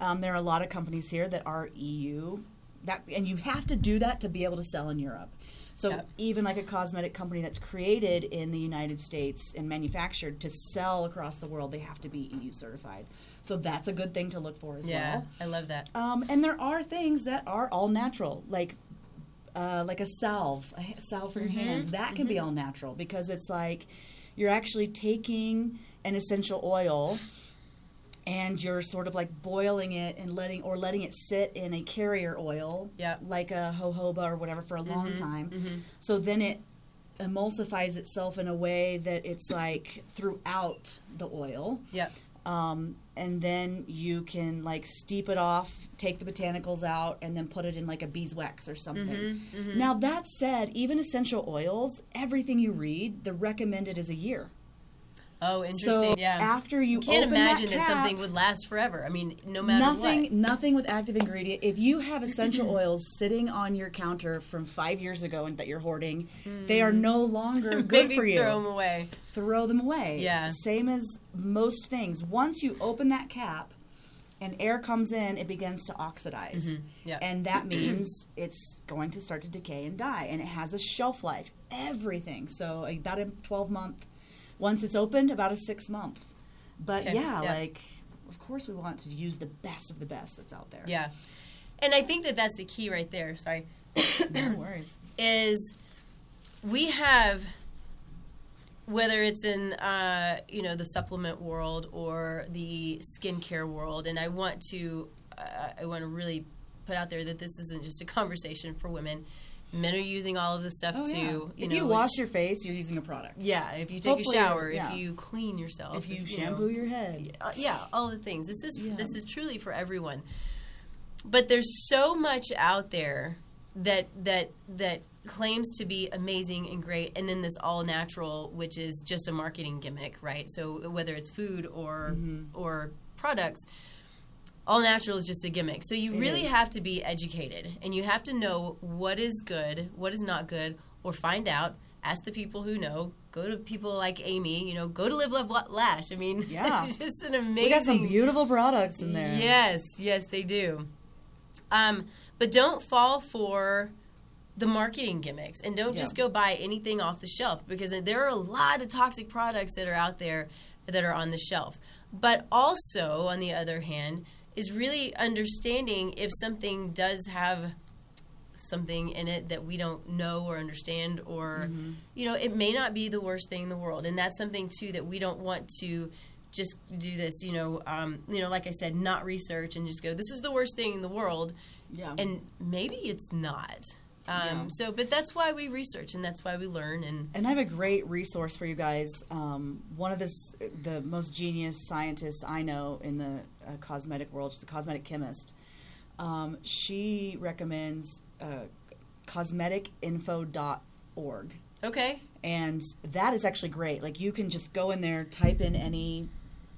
Um, there are a lot of companies here that are E U, that, and you have to do that to be able to sell in Europe. So yep. even like a cosmetic company that's created in the United States and manufactured to sell across the world, they have to be E U certified. So that's a good thing to look for as yeah, well. Yeah, I love that. Um, and there are things that are all natural, like uh, like a salve, a salve for mm-hmm. your hands. That can mm-hmm. be all natural because it's like you're actually taking an essential oil and you're sort of like boiling it and letting or letting it sit in a carrier oil, yep. like a jojoba or whatever, for a mm-hmm. long time. Mm-hmm. So then it emulsifies itself in a way that it's like throughout the oil. Yep. Um, and then you can like steep it off, take the botanicals out, and then put it in like a beeswax or something. Mm-hmm, mm-hmm. Now that said, even essential oils, everything you read, the recommended is a year. Oh, interesting. So yeah. After you, you can't open imagine that, cap, that something would last forever. I mean, no matter nothing, what. Nothing with active ingredient. If you have essential oils sitting on your counter from five years ago and that you're hoarding, mm. they are no longer good for you. Throw them away. Throw them away. Yeah. Same as most things. Once you open that cap and air comes in, it begins to oxidize. Mm-hmm. Yep. And that means it's going to start to decay and die. And it has a shelf life. Everything. So about a twelve-month. Once it's opened, about a six month. But okay. yeah, yeah, like, of course we want to use the best of the best that's out there. Yeah. And I think that that's the key right there. Sorry. No worries. Is we have, whether it's in, uh, you know, the supplement world or the skincare world, and I want to, uh, I want to really put out there that this isn't just a conversation for women. Men are using all of this stuff, oh, too. Yeah. You if know, you wash your face, you're using a product. Yeah. If you take Hopefully, a shower, yeah. if you clean yourself. If you, if, you shampoo know, your head. Yeah, all the things. This is yeah. this is truly for everyone. But there's so much out there that that that claims to be amazing and great, and then this all-natural, which is just a marketing gimmick, right? So whether it's food or mm-hmm. or products, all natural is just a gimmick. So you it really is. have to be educated, and you have to know what is good, what is not good, or find out. Ask the people who know. Go to people like Amy. You know, go to Live Love Lash. I mean, yeah. it's just an amazing. We got some beautiful products in there. Yes, yes, they do. Um, but don't fall for the marketing gimmicks, and don't yeah. just go buy anything off the shelf, because there are a lot of toxic products that are out there that are on the shelf. But also, on the other hand, is really understanding if something does have something in it that we don't know or understand, or, mm-hmm. you know, it may not be the worst thing in the world. And that's something, too, that we don't want to just do this, you know, um, you know, like I said, not research and just go, this is the worst thing in the world. Yeah. And maybe it's not. Um, yeah. So, but that's why we research, and that's why we learn. And and I have a great resource for you guys. Um, one of the the most genius scientists I know in the uh, cosmetic world, she's a cosmetic chemist. Um, she recommends uh, cosmetic info dot org. Okay. And that is actually great. Like, you can just go in there, type in any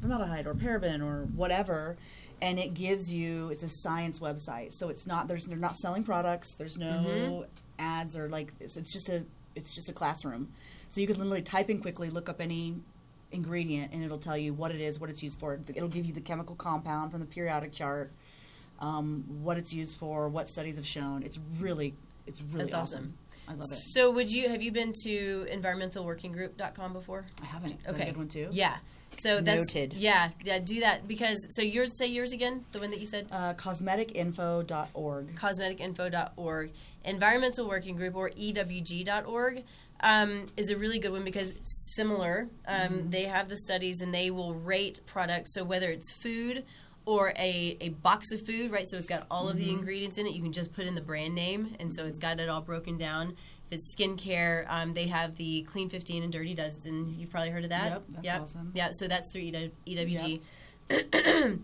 formaldehyde or paraben or whatever, and it gives you, it's a science website. So it's not, there's, they're not selling products. There's no mm-hmm. ads or like this. It's just a, it's just a classroom. So you can literally type in quickly, look up any ingredient, and it'll tell you what it is, what it's used for. It'll give you the chemical compound from the periodic chart, um, what it's used for, what studies have shown. It's really, it's really That's awesome. awesome. I love it. So would you, have you been to environmental working group dot com before? I haven't. Is okay. that a good one too? Yeah. So that's noted. Yeah, yeah, do that, because so yours say yours again, the one that you said? Uh, cosmetic info dot org. cosmetic info dot org. Environmental Working Group, or E W G dot org, um, is a really good one because it's similar. Um, mm-hmm. They have the studies, and they will rate products. So whether it's food or a, a box of food, right? So it's got all mm-hmm. of the ingredients in it. You can just put in the brand name, and so it's got it all broken down. If it's skincare, um, they have the Clean fifteen and Dirty Dozen. You've probably heard of that. Yep, that's yep. awesome. Yeah, so that's through E W G. Yep.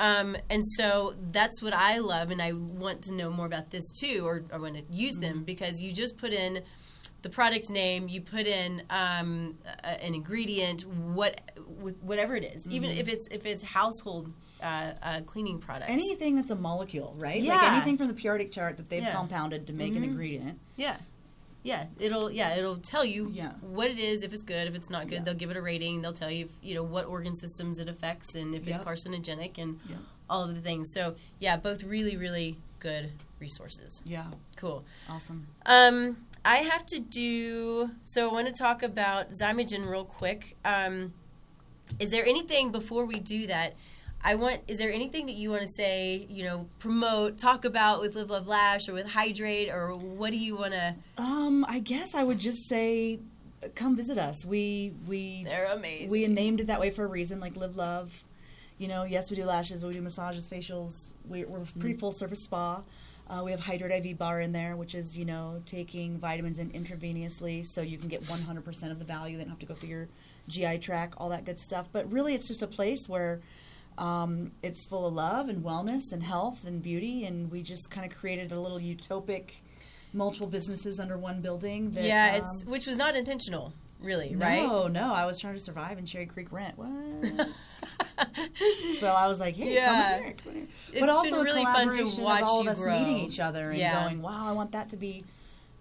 um, and so that's what I love, and I want to know more about this too, or I want to use mm-hmm. them, because you just put in the product name, you put in um, a, an ingredient, what whatever it is, mm-hmm. even if it's if it's household uh, uh, cleaning products. Anything that's a molecule, right? Yeah. Like anything from the periodic chart that they've yeah. compounded to make mm-hmm. an ingredient. Yeah. Yeah, it'll yeah it'll tell you yeah. what it is, if it's good, if it's not good. Yeah. They'll give it a rating. They'll tell you, you know, what organ systems it affects, and if yep. it's carcinogenic, and yep. all of the things. So, yeah, both really, really good resources. Yeah. Cool. Awesome. Um, I have to do – so I want to talk about Zymogen real quick. Um, is there anything before we do that – I want. Is there anything that you want to say, you know, promote, talk about with Live Love Lash or with Hydrate, or what do you want to? Um, I guess I would just say, come visit us. We we they're amazing. We named it that way for a reason, like Live Love. You know, yes, we do lashes, we do massages, facials. We're, we're a pretty full service spa. Uh, we have Hydrate I V bar in there, which is, you know, taking vitamins in intravenously so you can get one hundred percent of the value. They don't have to go through your G I tract, all that good stuff. But really, it's just a place where um, it's full of love and wellness and health and beauty. And we just kind of created a little utopic, multiple businesses under one building. That, yeah, it's um, which was not intentional, really, no, right? No, no. I was trying to survive in Cherry Creek rent. What? So I was like, hey, yeah, come here, come here. It's but also been really a collaboration fun to watch of all you of us grow. Meeting each other and yeah. going, wow, I want that to be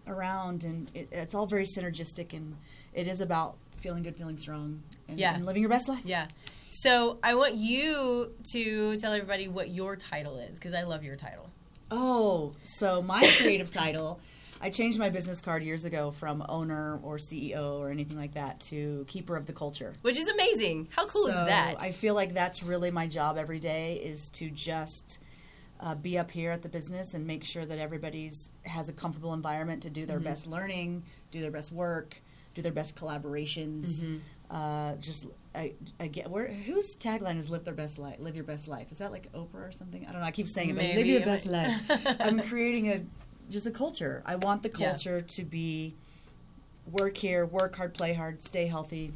around. And it, it's all very synergistic, and it is about feeling good, feeling strong, and, yeah. and living your best life. Yeah. So I want you to tell everybody what your title is, because I love your title. Oh, so my creative title, I changed my business card years ago from owner or C E O or anything like that to keeper of the culture. Which is amazing. How cool so is that? I feel like that's really my job every day, is to just uh, be up here at the business and make sure that everybody's has a comfortable environment to do their mm-hmm. best learning, do their best work, do their best collaborations. Mm-hmm. Uh, just I, I get where whose tagline is live their best life, live your best life. Is that like Oprah or something? I don't know. I keep saying it, but maybe, live your best life. I'm creating a. Just a culture. I want the culture yeah. to be work here, work hard, play hard, stay healthy.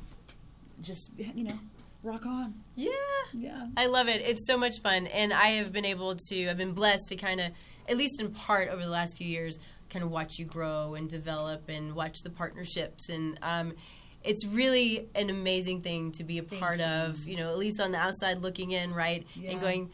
Just, you know, rock on. Yeah. Yeah. I love it. It's so much fun. And I have been able to, I've been blessed to kind of, at least in part over the last few years, kind of watch you grow and develop and watch the partnerships. And um, it's really an amazing thing to be a Thank part you. Of, you know, at least on the outside looking in, right? Yeah. And going,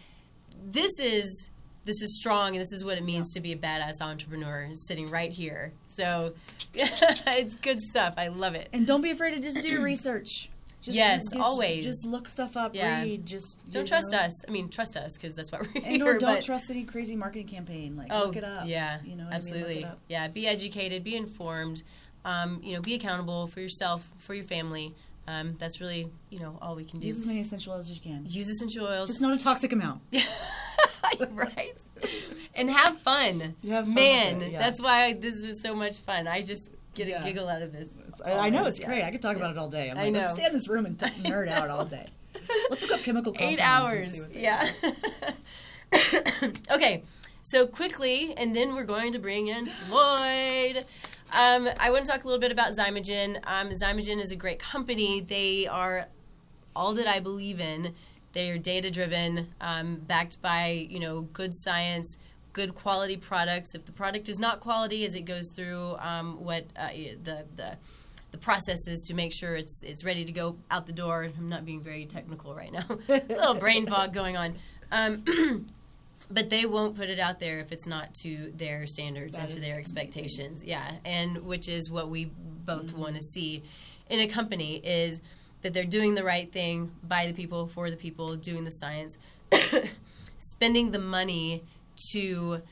this is... This is strong, and this is what it means yeah. to be a badass entrepreneur, sitting right here. So it's good stuff. I love it. And don't be afraid to just do your research. Just, yes, just, always. Just look stuff up, yeah. read. Just Don't trust know. Us. I mean, trust us, because that's what we're and here. And don't but, trust any crazy marketing campaign. Like, oh, look it up. Yeah, you know absolutely. I mean? Look it up. Yeah, be educated, be informed, um, you know, be accountable for yourself, for your family. Um, that's really, you know, all we can do. Use as many essential oils as you can. Use essential oils. Just not a toxic amount. Right? And have fun. You have fun. Man, with it, yeah. that's why I, this is so much fun. I just get a yeah. giggle out of this. I, I know, it's yeah. great. I could talk yeah. about it all day. I'm I like, know. Let's stay in this room and t- nerd out all day. Let's look up chemical compounds. Eight hours. Yeah. Okay. So quickly, and then we're going to bring in Floyd. Um, I want to talk a little bit about Zymogen. Um, Zymogen is a great company. They are all that I believe in. They are data-driven, um, backed by, you know, good science, good quality products. If the product is not quality, as it goes through um, what uh, the, the the process is to make sure it's it's ready to go out the door. I'm not being very technical right now. A little brain fog going on. Um, but they won't put it out there if it's not to their standards that and to their expectations. Amazing. Yeah, and which is what we both mm-hmm. want to see in a company is – that they're doing the right thing by the people, for the people, doing the science, spending the money to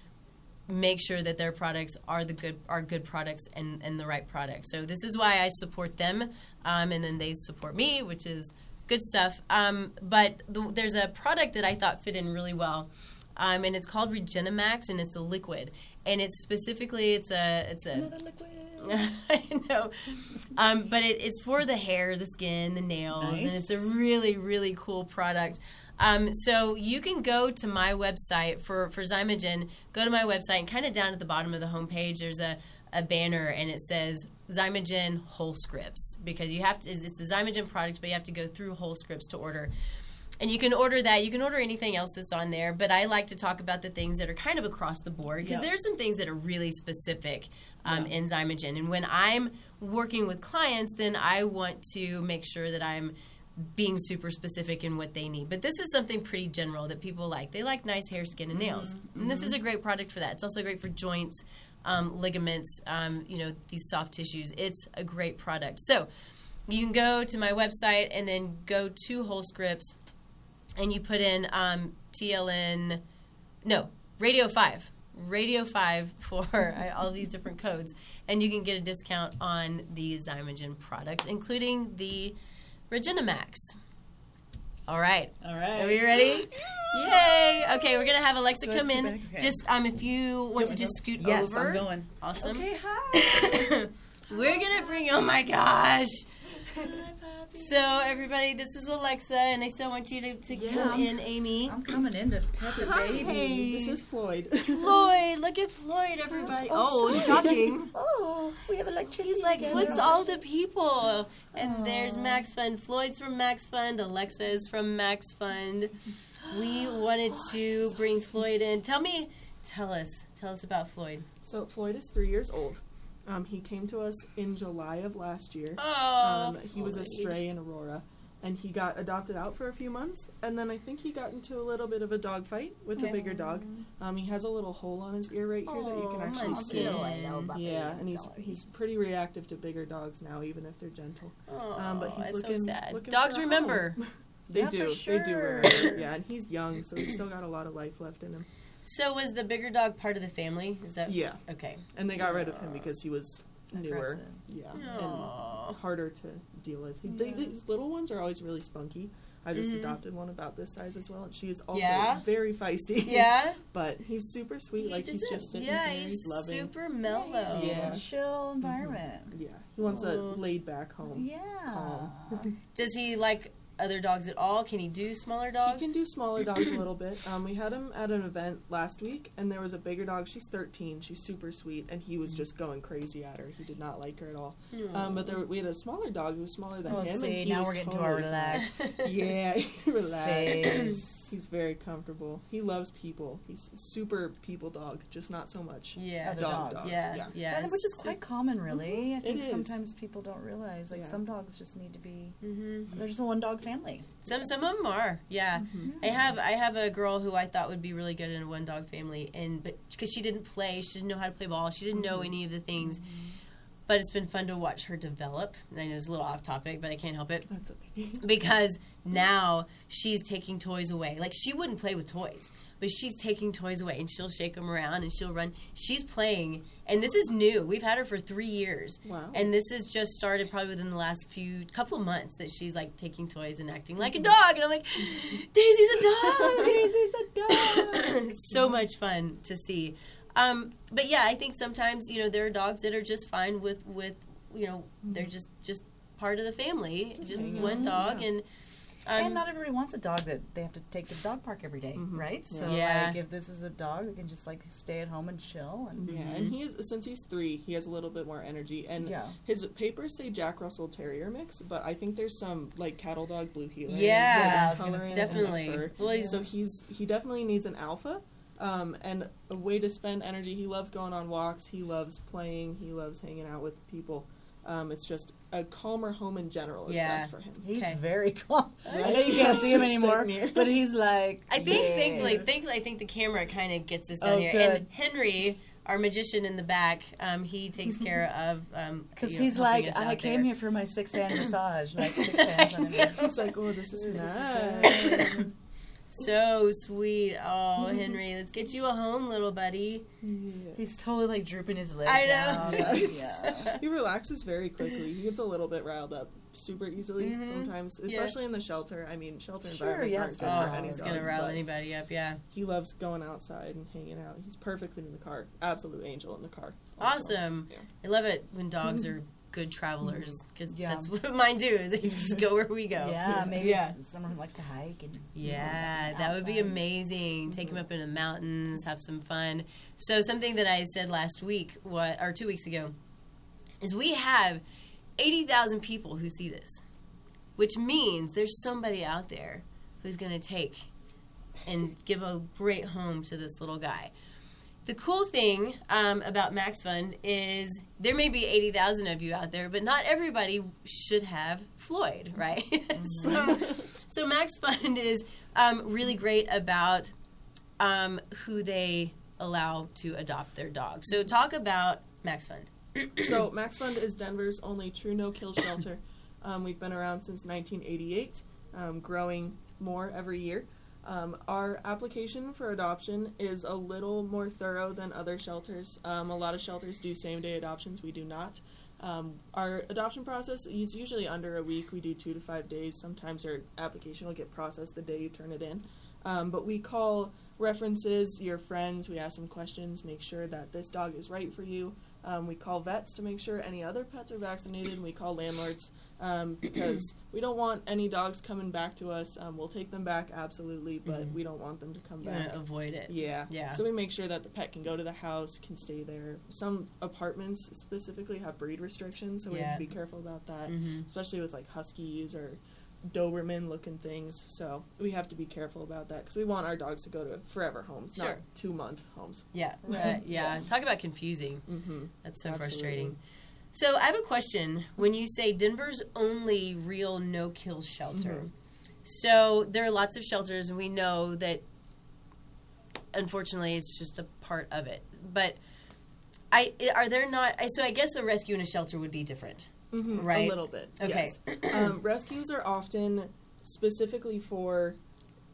make sure that their products are the good are good products and, and the right products. So this is why I support them, um, and then they support me, which is good stuff. Um, but the, there's a product that I thought fit in really well, um, and it's called Regenimax, and it's a liquid. And it's specifically, it's a... it's a Another liquid. I know. Um, but it, it's for the hair, the skin, the nails. Nice. And it's a really, really cool product. Um, so you can go to my website for, for Zymogen. Go to my website, and kind of down at the bottom of the homepage, there's a, a banner, and it says Zymogen Whole Scripts. Because you have to, it's a Zymogen product, but you have to go through Whole Scripts to order. And you can order that. You can order anything else that's on there. But I like to talk about the things that are kind of across the board, because yeah. there's some things that are really specific um, yeah. in Zymogen. And when I'm working with clients, then I want to make sure that I'm being super specific in what they need. But this is something pretty general that people like. They like nice hair, skin, and nails. Mm-hmm. And this is a great product for that. It's also great for joints, um, ligaments, um, you know, these soft tissues. It's a great product. So you can go to my website and then go to Whole Scripts. And you put in um, T L N, no, Radio five. Radio five for all these different codes. And you can get a discount on the Zymogen products, including the Regenimax. All right. All right. Are we ready? Yay. Okay, we're going to have Alexa so come in. Okay. Just um, if you want to just scoot yes, over. Yes, I'm going. Awesome. Okay, hi. We're going to bring, oh, my gosh. So, everybody, this is Alexa, and I still want you to, to yeah, come I'm, in, Amy. I'm coming in to pet the baby. This is Floyd. Floyd, look at Floyd, everybody. Oh, oh, oh shocking. Oh, we have electricity. He's like, again. What's all the people? And oh. There's Max Fund. Floyd's from Max Fund. Alexa is from Max Fund. We wanted oh, to so bring sweet. Floyd in. Tell me, tell us, tell us about Floyd. So, Floyd is three years old. Um, he came to us in July of last year. Oh, um, he was a stray in Aurora, and he got adopted out for a few months, and then I think he got into a little bit of a dog fight with yeah. a bigger dog. Um, he has a little hole on his ear right here oh, that you can actually see. Yeah, and he's he's pretty reactive to bigger dogs now, even if they're gentle. Oh, um, but he's that's looking, so sad. Looking dogs remember. They yeah, do. Sure. They do remember. Yeah, and he's young, so he's still got a lot of life left in him. So was the bigger dog part of the family? Is that yeah? Okay. And they got rid of him because he was newer, yeah, and harder to deal with. He, they, these little ones are always really spunky. I just mm-hmm. adopted one about this size as well, and she is also yeah. very feisty. Yeah. But he's super sweet. He like he's just sitting yeah, here, he's, he's loving. Super mellow. Yeah, he's yeah. in a chill environment. Mm-hmm. Yeah, he wants oh. a laid back home. Yeah. Calm. Does he like other dogs at all? Can he do smaller dogs? He can do smaller dogs a little bit. Um, we had him at an event last week, and there was a bigger dog. She's thirteen. She's super sweet, and he was just going crazy at her. He did not like her at all. Um, but there, we had a smaller dog who was smaller than we'll him. See, and he now was we're getting totally to our relaxed. Yeah, he relaxed. He's very comfortable. He loves people. He's super people dog, just not so much yeah. dog dogs. Dogs. Yeah, yeah. yeah. Which is quite common, really. Mm-hmm. I think it sometimes is. People don't realize. Like yeah. some dogs just need to be. Mm-hmm. They're just a one dog family. Some some of them are. Yeah, mm-hmm. I have I have a girl who I thought would be really good in a one dog family, and but because she didn't play, she didn't know how to play ball, she didn't mm-hmm. know any of the things. Mm-hmm. But it's been fun to watch her develop. I know it's a little off topic, but I can't help it. That's okay. Because now she's taking toys away. Like, she wouldn't play with toys, but she's taking toys away, and she'll shake them around, and she'll run. She's playing, and this is new. We've had her for three years. Wow. And this has just started probably within the last few couple of months that she's, like, taking toys and acting like a dog. And I'm like, Daisy's a dog! Daisy's a dog! It's so much fun to see. Um, but yeah, I think sometimes, you know, there are dogs that are just fine with, with you know, they're just, just part of the family, just, just one dog. Yeah. And um, and not everybody wants a dog that they have to take to the dog park every day, mm-hmm. right? Yeah. So, yeah. like, if this is a dog that can just, like, stay at home and chill. And, yeah, mm-hmm. and he is, since he's three, he has a little bit more energy. And yeah. his papers say Jack Russell Terrier mix, but I think there's some, like, cattle dog blue heeler. Yeah, yeah definitely. Well, he's, so he's he definitely needs an alpha. Um, and a way to spend energy. He loves going on walks. He loves playing. He loves hanging out with people. Um, it's just a calmer home in general is yeah. best for him. He's okay. very calm. I know you can't see him anymore, but he's like. I think, yeah. thankfully, thankfully, I think the camera kind of gets us down oh, here. Good. And Henry, our magician in the back, um, he takes care of. Because um, he's know, like, I came there. Here for my six hand massage. Like six hands on him. He's like, oh, this is nice. So sweet. Oh, Henry, let's get you a home, little buddy. Yeah. He's totally, like, drooping his lip I know. Down. Yeah. He relaxes very quickly. He gets a little bit riled up super easily mm-hmm. sometimes, especially yeah. in the shelter. I mean, shelter sure, environments yes. aren't good oh, for any dogs. It's going to rile anybody up, yeah. He loves going outside and hanging out. He's perfect in the car. Absolute angel in the car. Also. Awesome. Yeah. I love it when dogs mm-hmm. are good travelers because yeah. that's what mine do is they just go where we go yeah maybe yeah. someone who likes to hike and yeah that outside. Would be amazing mm-hmm. take them up into the mountains, have some fun. So something that I said last week what or two weeks ago is we have eighty thousand people who see this, which means there's somebody out there who's going to take and give a great home to this little guy. The cool thing um, about Max Fund is there may be eighty thousand of you out there, but not everybody should have Floyd, right? Mm-hmm. so, so Max Fund is um, really great about um, who they allow to adopt their dog. So talk about Max Fund. So Max Fund is Denver's only true no-kill shelter. Um, we've been around since nineteen eighty-eight, um, growing more every year. Um, our application for adoption is a little more thorough than other shelters. Um, a lot of shelters do same-day adoptions. We do not. Um, our adoption process is usually under a week. We do two to five days. Sometimes our application will get processed the day you turn it in. Um, but we call references, your friends. We ask them questions, make sure that this dog is right for you. Um, we call vets to make sure any other pets are vaccinated, and we call landlords um, because we don't want any dogs coming back to us. Um, we'll take them back, absolutely, but mm-hmm. we don't want them to come you back. You want to avoid it. Yeah. yeah. So we make sure that the pet can go to the house, can stay there. Some apartments specifically have breed restrictions, so we yeah. have to be careful about that, mm-hmm. especially with, like, Huskies or Doberman-looking things. So we have to be careful about that because we want our dogs to go to forever homes, sure. not two-month homes. Yeah, right. yeah. Talk about confusing. Mm-hmm. That's so Absolutely. frustrating. So I have a question. When you say Denver's only real no-kill shelter, mm-hmm. so there are lots of shelters, and we know that, unfortunately, it's just a part of it. But I are there not – so I guess a rescue and a shelter would be different. Mm-hmm, right? A little bit. Okay. Yes. Um, rescues are often specifically for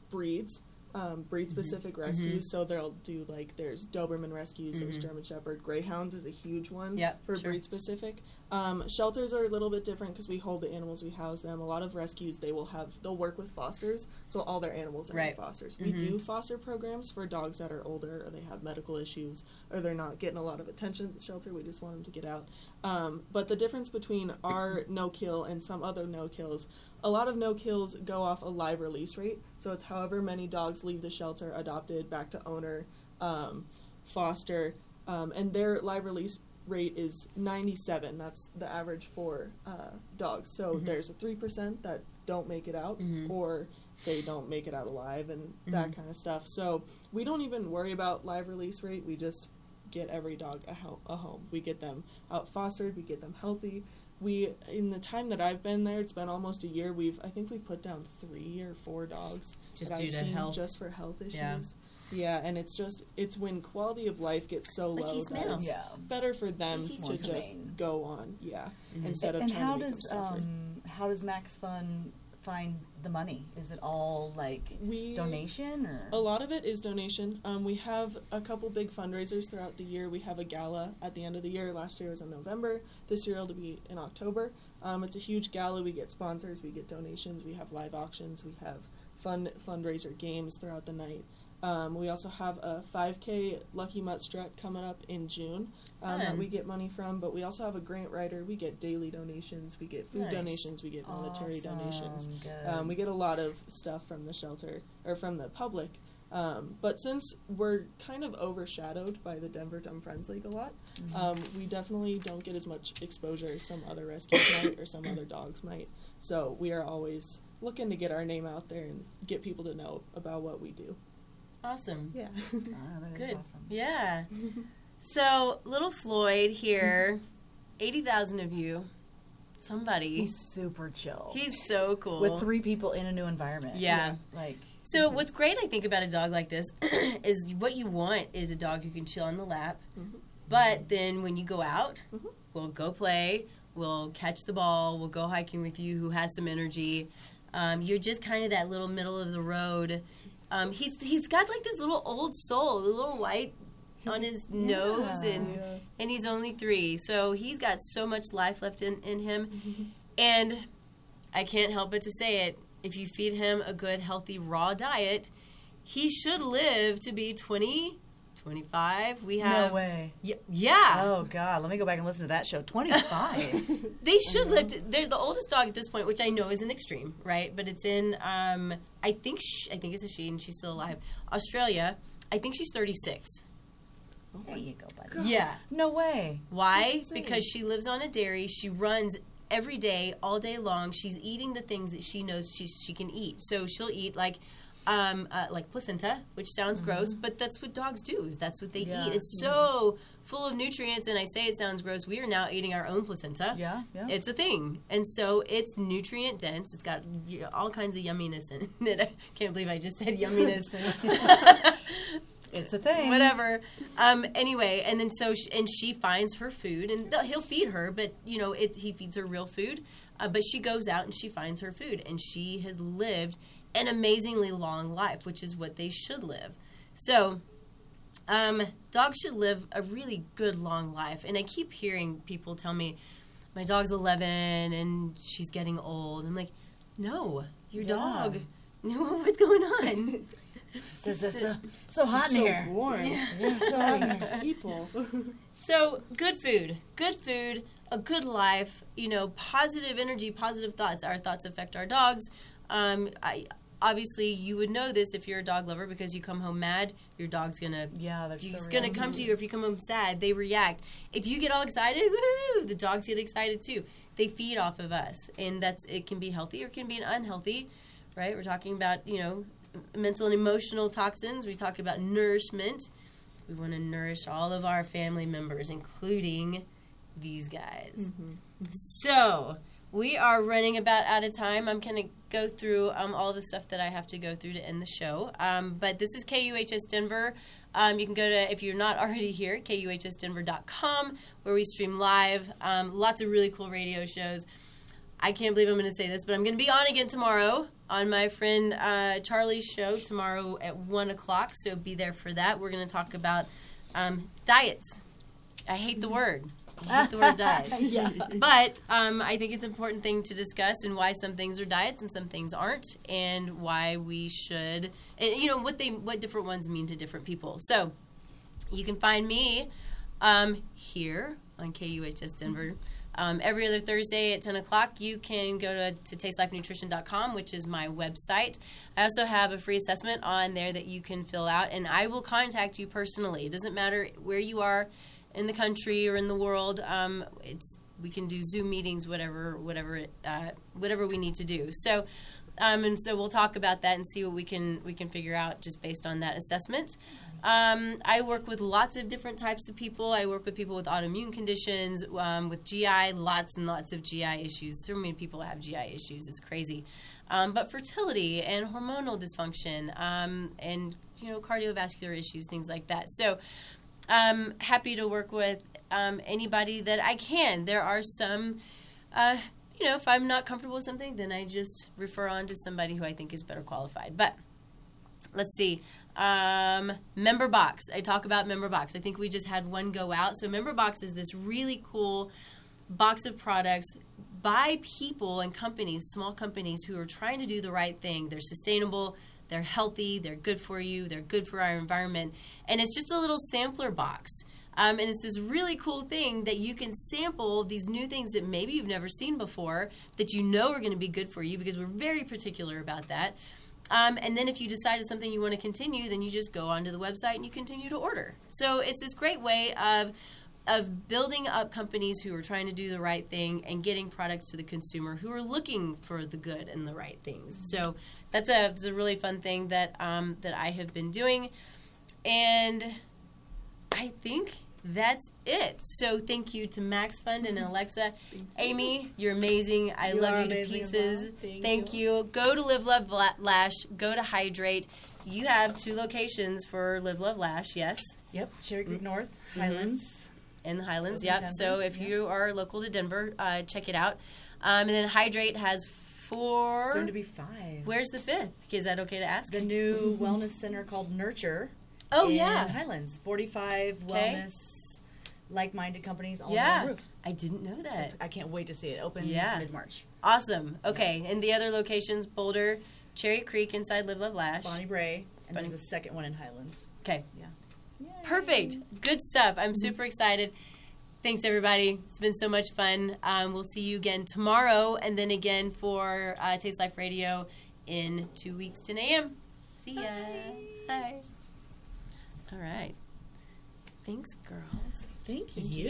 breeds, um, breed-specific mm-hmm. rescues. Mm-hmm. So they'll do, like, there's Doberman rescues, mm-hmm. there's German Shepherd. Greyhounds is a huge one yep, for sure. breed-specific. Um, shelters are a little bit different because we hold the animals, we house them. A lot of rescues, they will have, they'll work with fosters, so all their animals are right. in fosters. Mm-hmm. We do foster programs for dogs that are older or they have medical issues or they're not getting a lot of attention at the shelter. We just want them to get out. Um, but the difference between our no-kill and some other no-kills, a lot of no-kills go off a live release rate, so it's however many dogs leave the shelter, adopted, back to owner, um, foster, um, and their live release rate is ninety-seven. That's the average for uh, dogs. So mm-hmm. there's a three percent that don't make it out mm-hmm. or they don't make it out alive and mm-hmm. that kind of stuff. So we don't even worry about live release rate. We just get every dog a, ho- a home. We get them out fostered. We get them healthy. We, in the time that I've been there, it's been almost a year. We've, I think we've put down three or four dogs just that due I've to seen health. Just for health issues. Yeah. Yeah, and it's just, it's when quality of life gets so low that it's yeah. better for them to humane. just go on, yeah, mm-hmm. instead of and trying how to does, um how does Max Fund find the money? Is it all, like, we, donation? Or? A lot of it is donation. Um, we have a couple big fundraisers throughout the year. We have a gala at the end of the year. Last year was in November. This year it'll be in October. Um, it's a huge gala. We get sponsors. We get donations. We have live auctions. We have fun fundraiser games throughout the night. Um, we also have a five K Lucky Mutt Strut coming up in June um, that we get money from, but we also have a grant writer. We get daily donations. We get food nice. donations. We get monetary awesome. donations. Um, we get a lot of stuff from the shelter or from the public. Um, but since we're kind of overshadowed by the Denver Dumb Friends League a lot, mm-hmm. um, we definitely don't get as much exposure as some other rescues might or some other dogs might. So we are always looking to get our name out there and get people to know about what we do. Awesome. Yeah. Uh, that Good. Is awesome. Yeah. So, little Floyd here, eighty thousand of you, somebody. He's super chill. He's so cool. With three people in a new environment. Yeah. yeah. Like. So, mm-hmm. what's great, I think, about a dog like this is what you want is a dog who can chill on the lap, mm-hmm. but then when you go out, mm-hmm. we'll go play, we'll catch the ball, we'll go hiking with you who has some energy. Um, you're just kind of that little middle of the road. Um, he's he's got like this little old soul, a little white on his yeah. nose, and yeah. and he's only three, so he's got so much life left in, in him. Mm-hmm. And I can't help but to say it: if you feed him a good, healthy, raw diet, he should live to be twenty, twenty-five. We have no way. Y- yeah. Oh God, let me go back and listen to that show. twenty-five. They should live. To, they're the oldest dog at this point, which I know is an extreme, right? But it's in. Um, I think she, I think it's a she, and she's still alive. Australia, I think she's thirty-six. Oh, there you go, buddy. God. Yeah. No way. Why? Because she lives on a dairy. She runs every day, all day long. She's eating the things that she knows she she can eat. So she'll eat like, um, uh, like placenta, which sounds mm-hmm. gross, but that's what dogs do. That's what they yeah. eat. It's mm-hmm. so full of nutrients, and I say it sounds gross. We are now eating our own placenta. Yeah, yeah. It's a thing. And so it's nutrient dense. It's got all kinds of yumminess in it. I can't believe I just said yumminess. It's a thing. Whatever. Um, anyway, and then so she, and she finds her food, and he'll feed her, but, you know, it, he feeds her real food. Uh, but she goes out and she finds her food, and she has lived an amazingly long life, which is what they should live. So um, dogs should live a really good, long life. And I keep hearing people tell me, my dog's eleven and she's getting old. I'm like, no, your yeah. dog. What's going on? It's so, so, so hot in so here. Warm. Yeah. Yeah, so warm. People. So good food, good food, a good life, you know, positive energy, positive thoughts. Our thoughts affect our dogs. Um, I obviously you would know this if you're a dog lover, because you come home mad, your dog's gonna yeah, they're so gonna come to you. If you come home sad, they react. If you get all excited, woo, the dogs get excited too. They feed off of us, and that's it. Can be healthy or it can be an unhealthy. Right? We're talking about, you know, mental and emotional toxins. We talk about nourishment. We want to nourish all of our family members, including these guys. Mm-hmm. Mm-hmm. So we are running about out of time. I'm going to go through um, all the stuff that I have to go through to end the show. Um, but this is K U H S Denver. Um, you can go to, if you're not already here, K U H S Denver dot com, where we stream live. Um, lots of really cool radio shows. I can't believe I'm going to say this, but I'm going to be on again tomorrow on my friend uh, Charlie's show tomorrow at one o'clock, so be there for that. We're going to talk about um, diets. I hate the word. I hate the word diet. Yeah. But um, I think it's an important thing to discuss, and why some things are diets and some things aren't, and why we should, and you know, what they what different ones mean to different people. So you can find me um, here on K U H S Denver. Mm-hmm. Um, every other Thursday at ten o'clock, you can go to, to taste life nutrition dot com, which is my website. I also have a free assessment on there that you can fill out, and I will contact you personally. It doesn't matter where you are in the country or in the world. Um, it's we can do Zoom meetings, whatever, whatever, uh, whatever we need to do. So, um, and so we'll talk about that and see what we can we can figure out just based on that assessment. Um, I work with lots of different types of people. I work with people with autoimmune conditions, um, with G I, lots and lots of G I issues. So many people have G I issues. It's crazy. Um, but fertility and hormonal dysfunction, um, and, you know, cardiovascular issues, things like that. So I'm happy to work with um, anybody that I can. There are some, uh, you know, if I'm not comfortable with something, then I just refer on to somebody who I think is better qualified. But let's see. Um, Member Box. I talk about Member Box. I think we just had one go out. So Member Box is this really cool box of products by people and companies, small companies who are trying to do the right thing. They're sustainable, they're healthy, they're good for you, they're good for our environment. And it's just a little sampler box. Um, and it's this really cool thing that you can sample these new things that maybe you've never seen before that you know are going to be good for you, because we're very particular about that. Um, and then if you decide it's something you want to continue, then you just go onto the website and you continue to order. So it's this great way of of building up companies who are trying to do the right thing and getting products to the consumer who are looking for the good and the right things. So that's a, that's a really fun thing that um, that I have been doing. And I think that's it. So thank you to Max Fund and Alexa. Amy, you're amazing. I you love you to pieces. Thank, thank you. you. Go to Live Love Lash. Go to Hydrate. You have two locations for Live Love Lash, yes? Yep. Cherry Creek mm-hmm. North, Highlands. Mm-hmm. In the Highlands, Highlands yep. So if yep. you are local to Denver, uh, check it out. Um, and then Hydrate has four. Soon to be five. Where's the fifth? Is that okay to ask? The new wellness center called Nurture. Oh, in yeah. Highlands. forty-five okay. wellness like-minded companies all yeah. on the roof. I didn't know that. That's, I can't wait to see it. It opens yeah. mid-March. Awesome. Okay. Yeah. And the other locations, Boulder, Cherry Creek, inside Live Love Lash. Bonnie Bray. And Bonnie. There's a second one in Highlands. Okay. Yeah. Yay. Perfect. Good stuff. I'm super excited. Thanks, everybody. It's been so much fun. Um, we'll see you again tomorrow, and then again for uh, Taste Life Radio in two weeks, ten a.m. See ya. Bye. Bye. All right. Thanks, girls. Thank you.